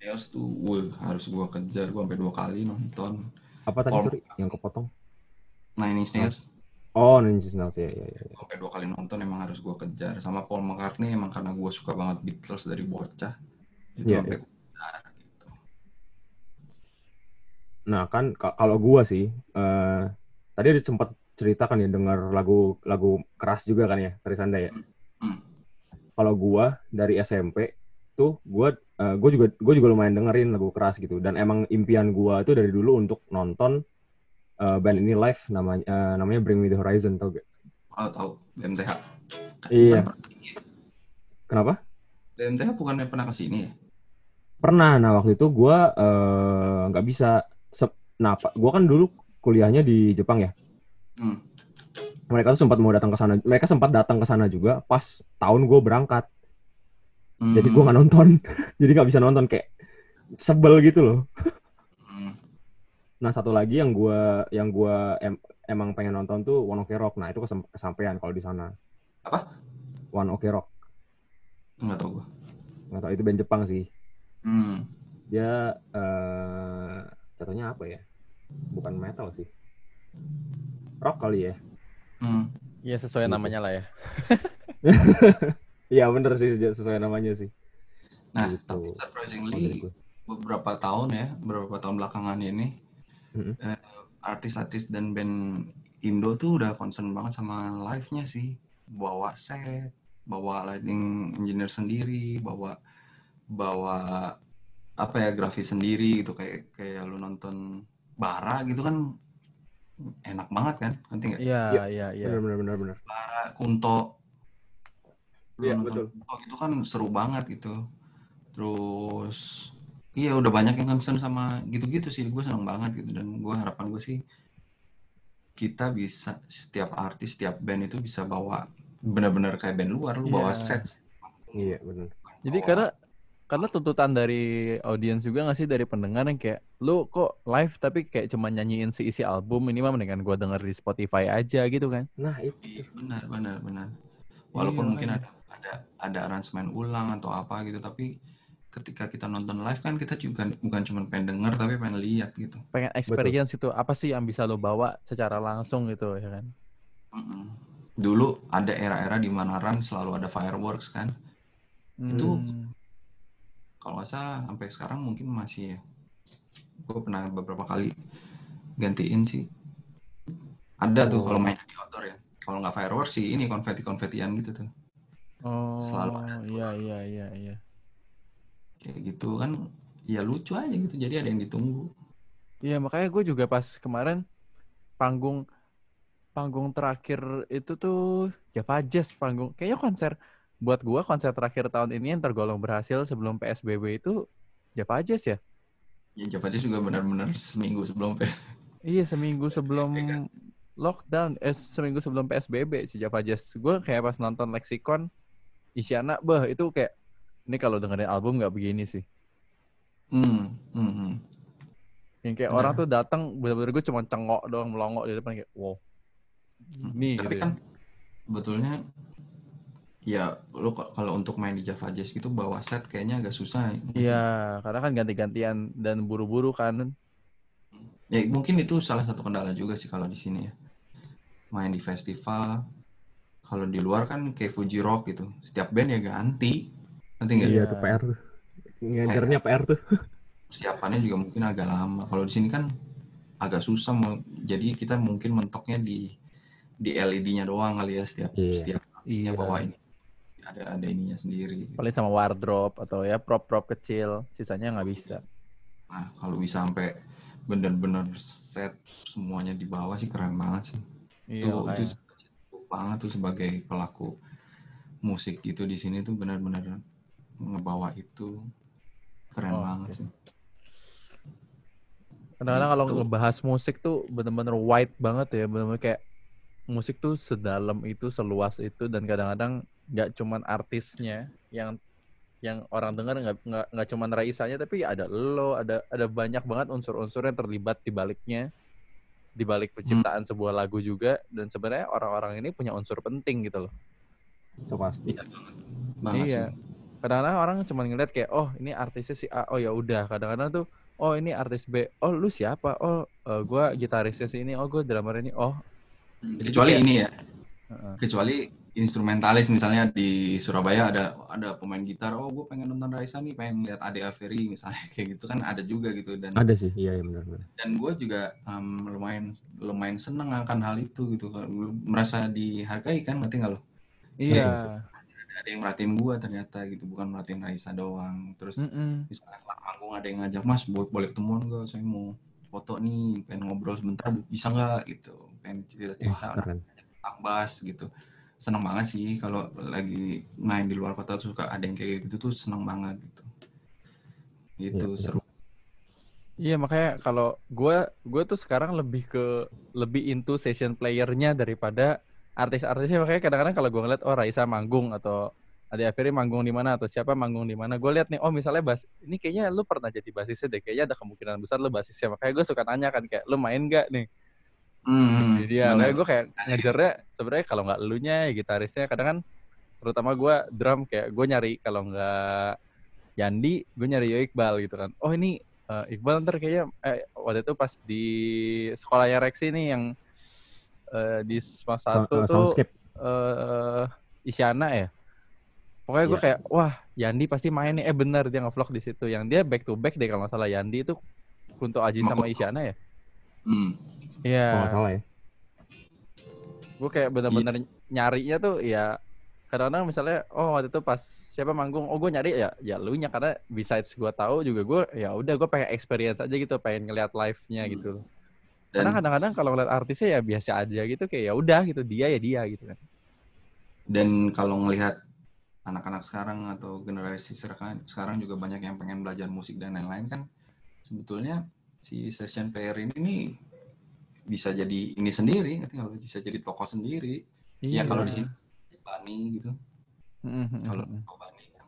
Nails tuh, wuh, harus gue kejar, gue sampai dua kali nonton. Apa tadi sorry? Yang kepotong? Nine Inch Nails. Oh, Nine Inch Nails ya, ya, ya. Sampai dua kali nonton emang harus gue kejar. Sama Paul McCartney emang karena gue suka banget Beatles dari bocah. Itu ya, sampai ya. Gue kejar gitu. Nah kan k- kalau gue sih, uh, tadi ada sempat cerita kan ya dengar lagu lagu keras juga kan ya, Arisanda ya. Hmm. Kalau gue dari S M P tuh gue Uh, gue juga gue juga lumayan dengerin lagu keras gitu, dan emang impian gue tuh dari dulu untuk nonton uh, band ini live, namanya uh, namanya Bring Me The Horizon, tau gak? Oh tau, B M T H. Iya. Kenapa? B M T H bukannya pernah kesini ya? Pernah, nah waktu itu gue nggak uh, bisa. Sep- nah gue kan dulu kuliahnya di Jepang ya. Hmm. Mereka tuh sempat mau datang ke sana, mereka sempat datang ke sana juga pas tahun gue berangkat. Hmm. Jadi gue nggak nonton, jadi nggak bisa nonton, kayak sebel gitu loh. Hmm. Nah satu lagi yang gue yang gue em, emang pengen nonton tuh One Ok Rock. Nah itu kesampaian kalau di sana. Apa? One Ok Rock. Nggak tau gue. Nggak tau, itu band Jepang sih. Hmm. Dia uh, contohnya apa ya? Bukan metal sih. Rock kali ya. Hmm. Ya sesuai gitu. Namanya lah ya. Iya bener sih, sesuai namanya sih. Nah, gitu. Tapi surprisingly beberapa tahun ya, beberapa tahun belakangan ini mm-hmm. eh, artis-artis dan band Indo tuh udah concern banget sama live-nya sih. Bawa set, bawa lighting engineer sendiri, bawa bawa apa ya grafis sendiri gitu, kayak kayak lu nonton Bara gitu kan enak banget kan, ngerti nggak? Iya iya iya. Bener-bener bener. Bara, Kunto. Iya betul. Itu kan seru banget gitu. Terus iya udah banyak yang concern sama gitu-gitu sih. Gue seneng banget gitu, dan gue harapan gue sih kita bisa setiap artis, setiap band itu bisa bawa benar-benar kayak band luar, lu yeah. bawa set. Iya benar. Jadi bawa. karena karena tuntutan dari audiens juga nggak sih, dari pendengar yang kayak lu kok live tapi kayak cuma nyanyiin seisi album, ini mah mendingan gue denger di Spotify aja gitu kan. Nah itu benar benar benar. Walaupun iya, mungkin iya. ada ada ada aransemen ulang atau apa gitu, tapi ketika kita nonton live kan kita juga bukan cuma pengen denger tapi pengen lihat gitu. Pengen experience. Betul. Itu apa sih yang bisa lo bawa secara langsung gitu ya kan? Mm-mm. Dulu ada era-era di mana ran selalu ada fireworks kan. Hmm. Itu kalau nggak salah sampai sekarang mungkin masih ya. Gue pernah beberapa kali gantiin sih. Ada oh. tuh kalau main di outdoor ya. Kalau nggak fireworks sih ini konfeti-konfetian gitu tuh. Oh, selalu ada. Iya iya iya iya. Kayak gitu kan ya lucu aja gitu. Jadi ada yang ditunggu. Iya, makanya gue juga pas kemarin panggung panggung terakhir itu tuh Java Jazz panggung. Kayaknya konser buat gue konser terakhir tahun ini yang tergolong berhasil sebelum P S B B itu Java Jazz ya. Iya, Java Jazz juga benar-benar seminggu sebelum P S B B. Iya, seminggu sebelum lockdown, eh seminggu sebelum P S B B si Java Jazz. Gue kayak pas nonton Lexicon Isyana, bah itu kayak ini kalau dengerin album nggak begini sih. Hmm, hmm, hmm. Yang kayak bener. Orang tuh datang bener-bener gue cuma cengok doang, melongok di depan kayak wow. Gini, tapi gitu kan ya. Betulnya ya lo kalau untuk main di Java Jazz gitu bawa set kayaknya agak susah. Iya, karena kan ganti-gantian dan buru-buru kan. Ya mungkin itu salah satu kendala juga sih kalau di sini ya. Main di festival, kalau di luar kan kayak Fuji Rock gitu. Setiap band ya ganti. Nanti enggak. Iya, itu P R tuh. Ngajarnya eh, P R tuh. Persiapannya juga mungkin agak lama. Kalau di sini kan agak susah mau, jadi kita mungkin mentoknya di di L E D-nya doang kali ya setiap yeah. setiap isinya yeah. bawa ini. Ada ada ininya sendiri gitu. Paling sama wardrobe atau ya prop-prop kecil, sisanya nggak bisa. Nah, kalau bisa sampai benar-benar set semuanya di bawah sih keren banget sih. Iya, tuh, itu banget tuh sebagai pelaku musik gitu di sini tuh benar-benar ngebawa itu keren oh, banget okay. sih. Kadang-kadang kalau ngebahas musik tuh benar-benar wide banget ya, benar-benar kayak musik tuh sedalam itu, seluas itu, dan kadang-kadang nggak cuman artisnya yang yang orang dengar, nggak nggak nggak cuman Raisanya, tapi ya ada lo, ada ada banyak banget unsur-unsur yang terlibat di baliknya, di balik penciptaan hmm. sebuah lagu juga, dan sebenarnya orang-orang ini punya unsur penting gitu loh. Itu pasti. Iya. Kadang-kadang orang cuma ngeliat kayak, oh ini artisnya si A, oh ya udah. Kadang-kadang tuh, oh ini artis B, oh lu siapa, oh uh, gua gitarisnya si ini, oh gua drummer ini, oh. Kecuali ya. ini ya, uh-uh. kecuali instrumentalis misalnya di Surabaya ada ada pemain gitar, oh gua pengen nonton Raisa nih, pengen lihat Ade Avery misalnya kayak gitu kan ada juga gitu dan. Ada sih, iya, iya benar-benar. Dan gua juga um, lumayan lumayan seneng akan hal itu gitu, merasa dihargai kan, ngerti nggak lo? Iya. Gitu. Ada yang merhatiin gue ternyata gitu, bukan merhatiin Raisa doang. Terus Mm-mm. misalnya kelar panggung ada yang ngajak, mas boleh ketemuan gak, saya mau foto nih, pengen ngobrol sebentar, bisa gak gitu, pengen cerita-cerita tambas gitu. Seneng banget sih kalau lagi main di luar kota suka ada yang kayak gitu tuh seneng banget gitu gitu ya, seru. Iya makanya kalau gue gue tuh sekarang lebih ke lebih into session playernya daripada artis-artisnya. Makanya kadang-kadang kalau gue ngeliat oh Raisa manggung atau Ade Avery manggung di mana atau siapa manggung di mana, gue lihat nih oh misalnya bas ini kayaknya lu pernah jadi basisnya deh, kayaknya ada kemungkinan besar lu basisnya, makanya gue suka nanya kan kayak lu main nggak nih. Hmm, jadi ya, makanya gue kayak ngejarnya sebenarnya kalau nggak elunya ya gitarisnya. Kadang kan terutama gue drum kayak gue nyari kalau nggak Yandi gue nyari Yo Iqbal gitu kan, oh ini uh, Iqbal ntar kayaknya eh, waktu itu pas di sekolahnya Rex ini yang Uh, di semester satu uh, tuh uh, Isyana ya, pokoknya gue yeah. kayak wah Yandi pasti main nih, eh benar dia ngevlog di situ, yang dia back to back deh kalau nggak salah Yandi itu Kunto Aji sama Isyana ya, iya, hmm. yeah. oh, ya. Gue kayak benar-benar yeah. nyarinya tuh ya, kadang-kadang misalnya oh waktu itu pas siapa manggung, oh gue nyari ya ya lu nya karena besides gue tahu juga gue ya udah gue pengen experience aja gitu, pengen ngeliat live-nya hmm. gitu. Dan karena kadang-kadang kalau ngeliat artisnya ya biasa aja gitu, kayak ya udah gitu, dia ya dia gitu kan. Dan kalau ngelihat anak-anak sekarang atau generasi sekarang juga banyak yang pengen belajar musik dan lain-lain kan, sebetulnya si session player ini nih bisa jadi ini sendiri, kalau bisa jadi tokoh sendiri. Iya. Ya kalau di sini Bani gitu. Mm-hmm. Kalau Bani kan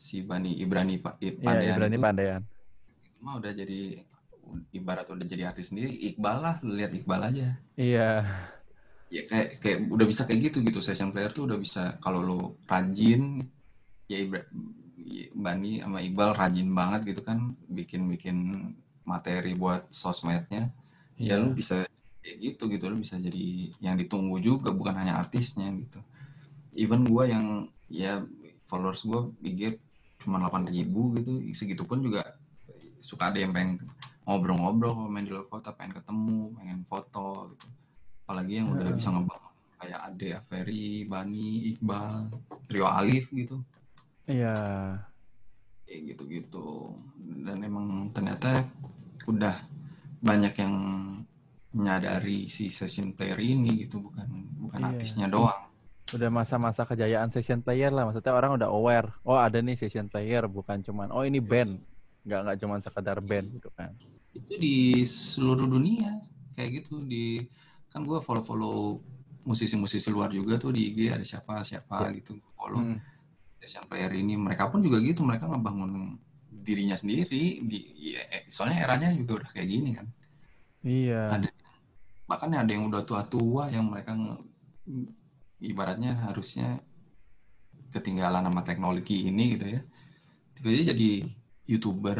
si Bani Ibrani Pak Pandean. Iya, Ibrani Pandean. Cuma udah jadi ibarat udah jadi artis sendiri, Iqbal lah, lu lihat Iqbal aja. Iya. Ya kayak kayak udah bisa kayak gitu gitu, session player tuh udah bisa kalau lu rajin, ya Ibra, Bani sama Iqbal rajin banget gitu kan, bikin-bikin materi buat sosmednya. Ya lu bisa kayak gitu gitu, lu bisa jadi yang ditunggu juga, bukan hanya artisnya gitu. Even gua yang ya followers gua bigit cuma delapan ribu gitu, segitu pun juga suka ada yang pengen ngobrol-ngobrol kalau main di luar kota, pengen ketemu, pengen foto gitu. Apalagi yang udah yeah. bisa ngebangun kayak Ade Avery, Bani, Iqbal, Trio Alif gitu. Iya. Yeah. Kayak gitu-gitu. Dan emang ternyata udah banyak yang menyadari si session player ini gitu, bukan bukan yeah. artisnya doang. Udah masa-masa kejayaan session player lah, maksudnya orang udah aware, oh ada nih session player, bukan cuman oh ini band, nggak nggak cuman sekadar band gitu kan. Itu di seluruh dunia kayak gitu. Di kan gue follow-follow musisi-musisi luar juga tuh di I G, ada siapa siapa yeah. gitu follow hmm. session player ini, mereka pun juga gitu, mereka ngebangun dirinya sendiri di, ya, soalnya eranya juga udah kayak gini kan. Iya. Ada, bahkan ada yang udah tua-tua yang mereka nge, ibaratnya harusnya ketinggalan sama teknologi ini gitu ya. Tiba-tiba jadi YouTuber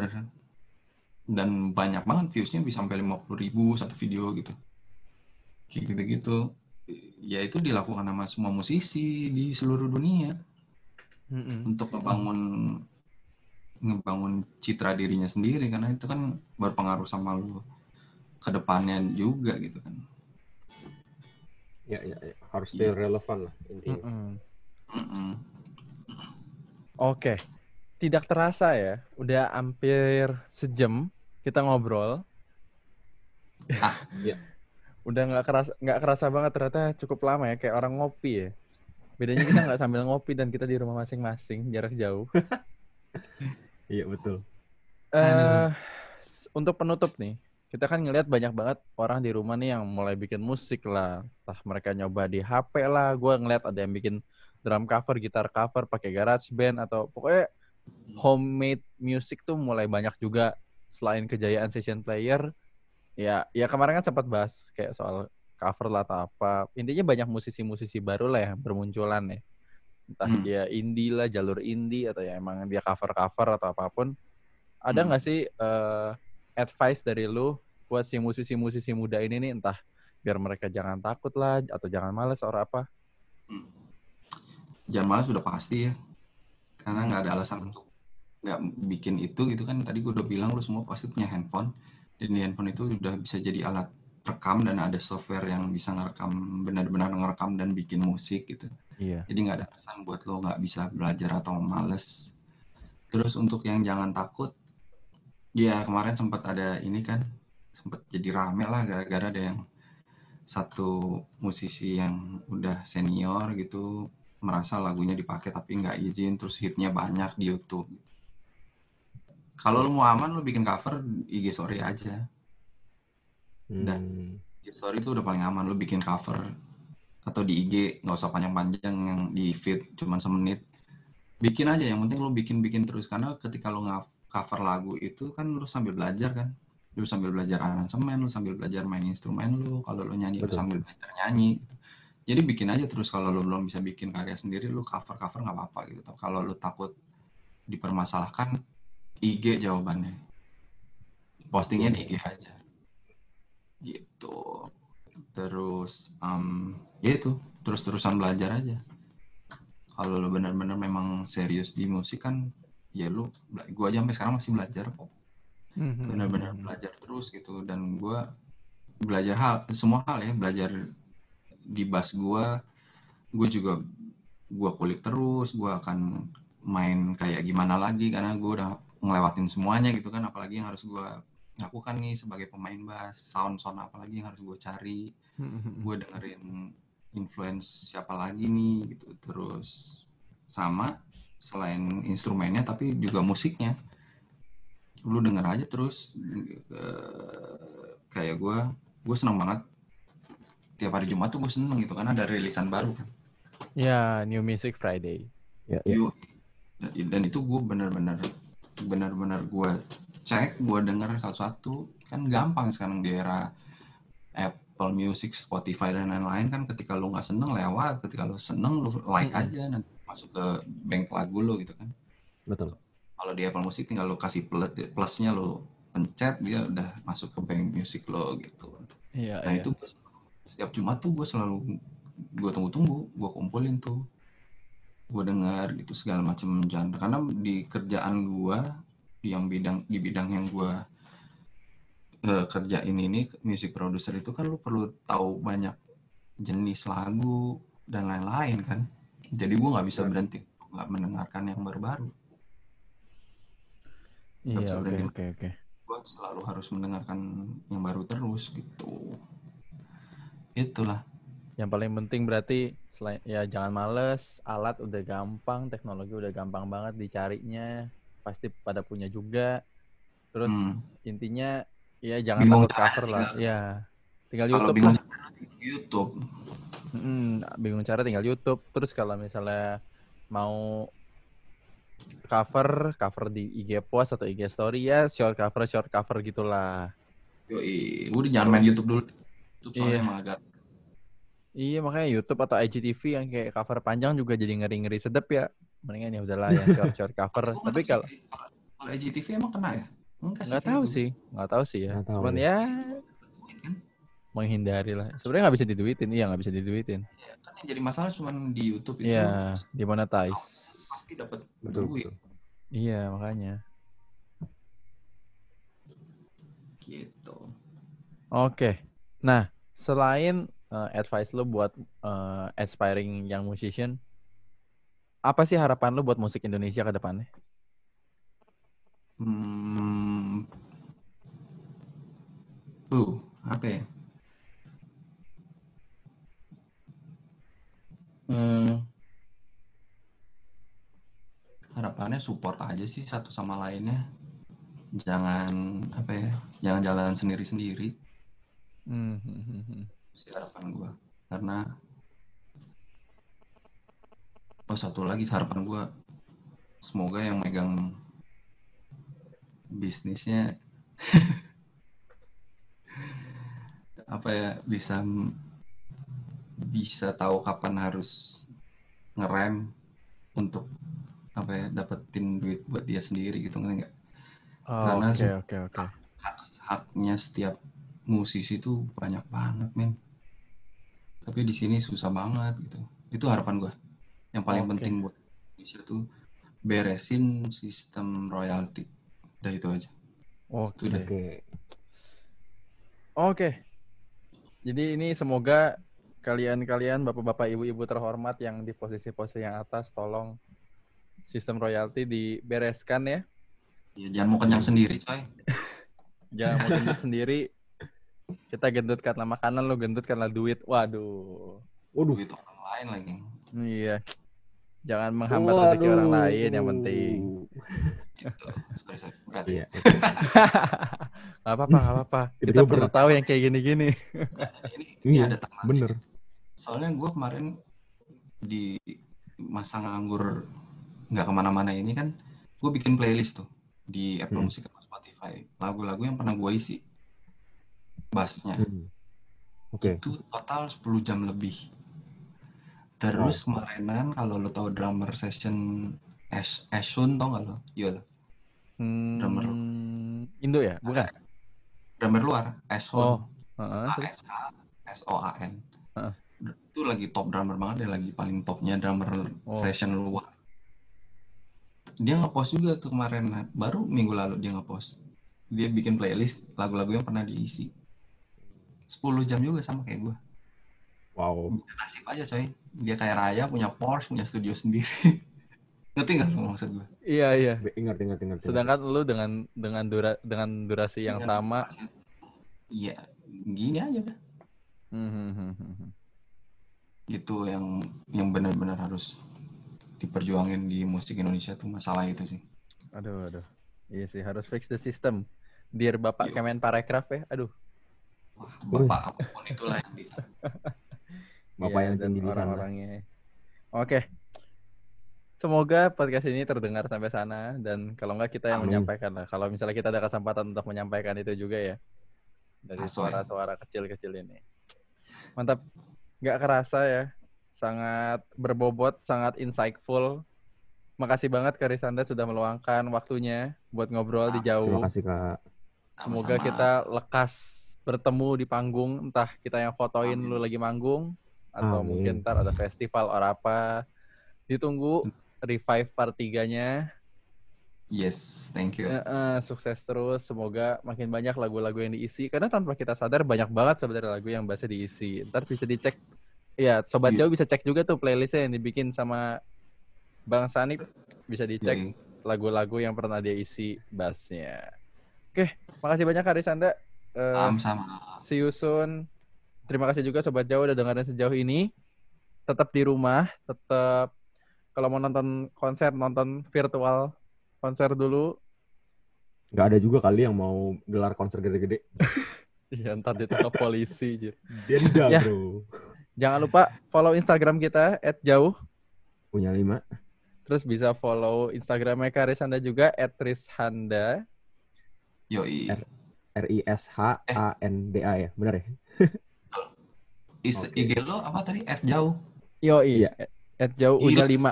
dan banyak banget viewsnya, bisa sampai lima puluh ribu satu video gitu. Kayak gitu-gitu. Ya itu dilakukan sama semua musisi di seluruh dunia mm-hmm. untuk membangun ngebangun citra dirinya sendiri, karena itu kan berpengaruh sama lu ke depannya juga gitu kan. Ya, ya, ya. Harus stay ya. Relevan lah intinya. Mm-mm. Mm-mm. Oke, okay. Tidak terasa ya, udah hampir sejam kita ngobrol. Ah, ya. Udah nggak kerasa, nggak kerasa banget ternyata cukup lama ya, kayak orang ngopi ya. Bedanya kita nggak sambil ngopi dan kita di rumah masing-masing, jarak jauh. Iya betul. Uh, untuk penutup nih, kita kan ngelihat banyak banget orang di rumah nih yang mulai bikin musik lah, entah mereka nyoba di H P lah. Gue ngelihat ada yang bikin drum cover, gitar cover pakai GarageBand, atau pokoknya homemade music tuh mulai banyak juga. Selain kejayaan session player, ya, ya kemarin kan sempat bahas kayak soal cover lah atau apa. Intinya banyak musisi-musisi baru lah yang bermunculan ya. Entah hmm. dia indie lah, jalur indie, atau ya emang dia cover-cover atau apapun. Ada nggak hmm. sih uh, advice dari lu buat si musisi-musisi muda ini nih, entah biar mereka jangan takut lah, atau jangan malas atau apa? Hmm. Jangan malas sudah pasti ya, karena nggak ada alasan untuk nggak bikin itu gitu kan. Tadi gue udah bilang, lu semua pasti punya handphone, dan di handphone itu udah bisa jadi alat rekam, dan ada software yang bisa ngerekam, benar-benar ngerekam dan bikin musik gitu. Iya. Jadi nggak ada alasan buat lo nggak bisa belajar atau males. Terus untuk yang jangan takut, ya kemarin sempat ada ini kan, sempat jadi rame lah gara-gara ada yang satu musisi yang udah senior gitu, merasa lagunya dipakai tapi nggak izin, terus hitnya banyak di YouTube. Kalau lo mau aman, lo bikin cover I G story aja. Dan hmm. I G story itu udah paling aman, lo bikin cover atau di I G, nggak usah panjang-panjang yang di feed cuman semenit, bikin aja. Yang penting lo bikin-bikin terus, karena ketika lo nge-cover lagu itu kan lo sambil belajar kan, lo sambil belajar aransemen, lo sambil belajar main instrumen lo, kalau lo nyanyi lo sambil belajar nyanyi. Jadi bikin aja terus. Kalau lo belum bisa bikin karya sendiri, lo cover-cover nggak apa-apa gitu. Kalau lo takut dipermasalahkan, I G jawabannya, postingnya di I G aja gitu. Terus um, ya itu, terus-terusan belajar aja. Kalau lo benar-benar memang serius di musik kan, ya lo, gue aja sampai sekarang masih belajar kok, mm-hmm. benar-benar belajar terus gitu. Dan gue belajar hal, semua hal ya, belajar di bass gue, gue juga gue kulik terus, gue akan main kayak gimana lagi, karena gue udah ngelewatin semuanya gitu kan. Apalagi yang harus gue lakukan nih sebagai pemain bass, sound-sound apalagi yang harus gue cari, gue dengerin influence siapa lagi nih gitu. Terus sama selain instrumennya tapi juga musiknya, lu denger aja terus. Uh, kayak gue, gue seneng banget tiap hari Jumat tuh gue seneng gitu, karena ada rilisan baru kan. Ya, yeah, New Music Friday. Yeah, yeah. Dan itu gue bener-bener, bener-bener gue cek, gue denger satu-satu. Kan gampang sekarang di era Apple Music, Spotify, dan lain-lain kan. Ketika lo gak seneng lewat, ketika lo seneng lo like mm-hmm. aja, nanti masuk ke bank lagu lo gitu kan. Betul. Kalau di Apple Music tinggal lo kasih plus, plusnya lo pencet, dia udah masuk ke bank music lo gitu. Iya, nah iya. Itu setiap Jumat tuh gue selalu, gue tunggu-tunggu, gue kumpulin tuh, gue denger gitu segala macam genre. Karena di kerjaan gue, di yang bidang di bidang yang gue uh, kerjain ini, music producer itu kan lu perlu tahu banyak jenis lagu dan lain-lain kan. Jadi gue nggak bisa berhenti nggak mendengarkan yang baru-baru. Iya, oke oke oke. gue selalu harus mendengarkan yang baru terus gitu. Itulah. Yang paling penting berarti selain, ya jangan males, alat udah gampang, teknologi udah gampang banget dicarinya, pasti pada punya juga. Terus hmm. intinya ya jangan bingung takut cover lah. Tinggal, ya tinggal kalau YouTube bingung lah. Cara, YouTube. Hmm, bingung cara tinggal YouTube. Terus kalau misalnya mau cover, cover di I G post atau I G story ya, short cover, short cover gitulah. Yoi, udah jangan main YouTube dulu. YouTube soalnya iya. emang agak. Iya, makanya YouTube atau I G T V yang kayak cover panjang juga jadi ngeri-ngeri sedep ya. Mendingan ya udahlah yang short-short cover. Tapi kalau kalau I G T V emang kena ya? Enggak, enggak sih, tahu sih, enggak tahu sih ya. Nggak Cuman tahu. Ya menghindari lah. Sebenarnya nggak bisa diduitin, iya nggak bisa diduitin. Ya, kan yang jadi masalah cuma di YouTube itu. Iya, dimonetize. Pasti dapat duit. Iya, makanya. Gitu. Oke. Nah, selain uh, advice lo buat uh, aspiring young musician, apa sih harapan lo buat musik Indonesia ke depannya? Hmm, uh, apa ya? Hmm, harapannya support aja sih satu sama lainnya. Jangan apa ya? Jangan jalan sendiri-sendiri. Mm-hmm. Si harapan gue, karena oh satu lagi harapan gue, semoga yang megang bisnisnya apa ya bisa bisa tahu kapan harus ngerem untuk apa ya dapetin duit buat dia sendiri gitu kan nggak? Oh, karena okay, se- okay, okay. Hak, haknya setiap musisi tuh banyak banget men, tapi di sini susah banget gitu. Itu harapan gue yang paling okay. penting buat Indonesia tuh beresin sistem royalti, udah itu aja. Oke okay. oke okay. Jadi ini semoga kalian-kalian bapak-bapak ibu-ibu terhormat yang di posisi-posisi yang atas tolong sistem royalti dibereskan ya, ya jangan mau kenyang sendiri coy. Jangan mau kenyang sendiri. Kita gendut karena makanan, lo gendut karena duit. Waduh. Waduh. Duit orang lain lagi. Iya. Jangan menghambat Waduh. rezeki orang lain yang penting. Gitu. Sorry, sorry. Berat ya. Gak apa-apa, gak apa-apa. Kita perlu tahu yang kayak gini-gini. Ini, ini iya, ada tangan. Bener. Soalnya gue kemarin di masa nganggur gak kemana-mana ini kan, gue bikin playlist tuh di Apple hmm. Music atau Spotify. Lagu-lagu yang pernah gue isi. Bassnya hmm. okay. itu total sepuluh jam lebih. Terus oh. kemarinan kalau lo tau drummer session Ash Ashun tau gak lo? Iya hmm. drummer Indo ya? Bukan? Nah, drummer luar Ashun oh. uh-huh. A S H S O A N uh-huh. itu lagi top drummer banget dia, lagi paling topnya drummer oh. session luar. Dia ngepost juga tuh kemarin, baru minggu lalu dia ngepost. Dia bikin playlist lagu-lagu yang pernah diisi sepuluh jam juga sama kayak gue. Wow. Nasib aja coy. Dia kayak Raya, punya Porsche, punya studio sendiri. Ngerti nggak lo maksud gue? Iya iya. Ingat ingat ingat. Sedangkan lu dengan dengan dura dengan durasi yang ingat, sama. Iya, gini aja kan. Hmm. Itu yang yang benar-benar harus diperjuangin di musik Indonesia tuh masalah itu sih. Aduh aduh. Iya sih harus fix the system. Dear Bapak Kemenparekraf ya. Aduh. Bapak apapun itulah yang bisa. Bapak ya, yang tinggi di sana. Oke. Semoga podcast ini terdengar sampai sana. Dan kalau enggak kita yang Amin. menyampaikan lah. Kalau misalnya kita ada kesempatan untuk menyampaikan itu juga ya. Dari Asoy. suara-suara kecil-kecil ini. Mantap. Enggak kerasa ya. Sangat berbobot, sangat insightful. Makasih banget Kak Arisanda sudah meluangkan waktunya buat ngobrol ah, di jauh. Terima kasih Kak. Semoga Sama-sama. kita lekas bertemu di panggung, entah kita yang fotoin Amin. lu lagi manggung atau Amin. mungkin ntar ada festival or apa. Ditunggu revive part tiga-nya. Yes, thank you. Uh, uh, sukses terus, semoga makin banyak lagu-lagu yang diisi karena tanpa kita sadar banyak banget sebenarnya lagu yang bahasa diisi. Ntar bisa dicek. Iya, sobat yeah. jauh bisa cek juga tuh playlistnya yang dibikin sama Bang Sanip, bisa dicek yeah. lagu-lagu yang pernah dia isi bassnya. Oke, makasih banyak Arisanda. Uh, Sama-sama. See you soon. Terima kasih juga Sobat Jauh udah dengerin sejauh ini. Tetap di rumah, tetap kalau mau nonton konser, nonton virtual konser dulu. Nggak ada juga kali yang mau gelar konser gede-gede. Iya, ntar ditangkap polisi. Denda, ya. Bro. Jangan lupa follow Instagram kita et jauh. Punya lima. Terus bisa follow Instagramnya Karisanda juga et rishanda. Yoi. R I S H A N D A ya, benar ya? I G lo apa tadi? At jauh. Yo iya. At jauh unya lima.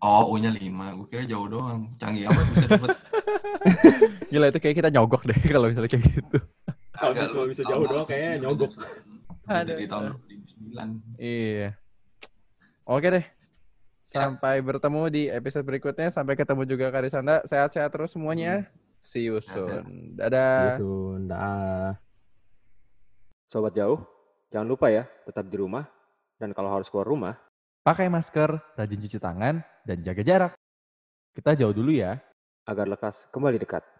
Oh unya lima. Gue kira jauh doang. Canggih amat bisa dapet. Gila itu kayak kita nyogok deh kalau misalnya kayak gitu. Kalau cuma bisa jauh doang kayaknya nyogok. Ada di tahun dua ribu sembilan. Iya. Oke deh. Sampai ya. Bertemu di episode berikutnya. Sampai ketemu juga Karisanda. Sehat-sehat terus semuanya. Hmm. See you soon. Dadah. See you soon. Dadah. Sobat Jauh, jangan lupa ya, tetap di rumah. Dan kalau harus keluar rumah, pakai masker, rajin cuci tangan, dan jaga jarak. Kita jauh dulu ya. Agar lekas kembali dekat.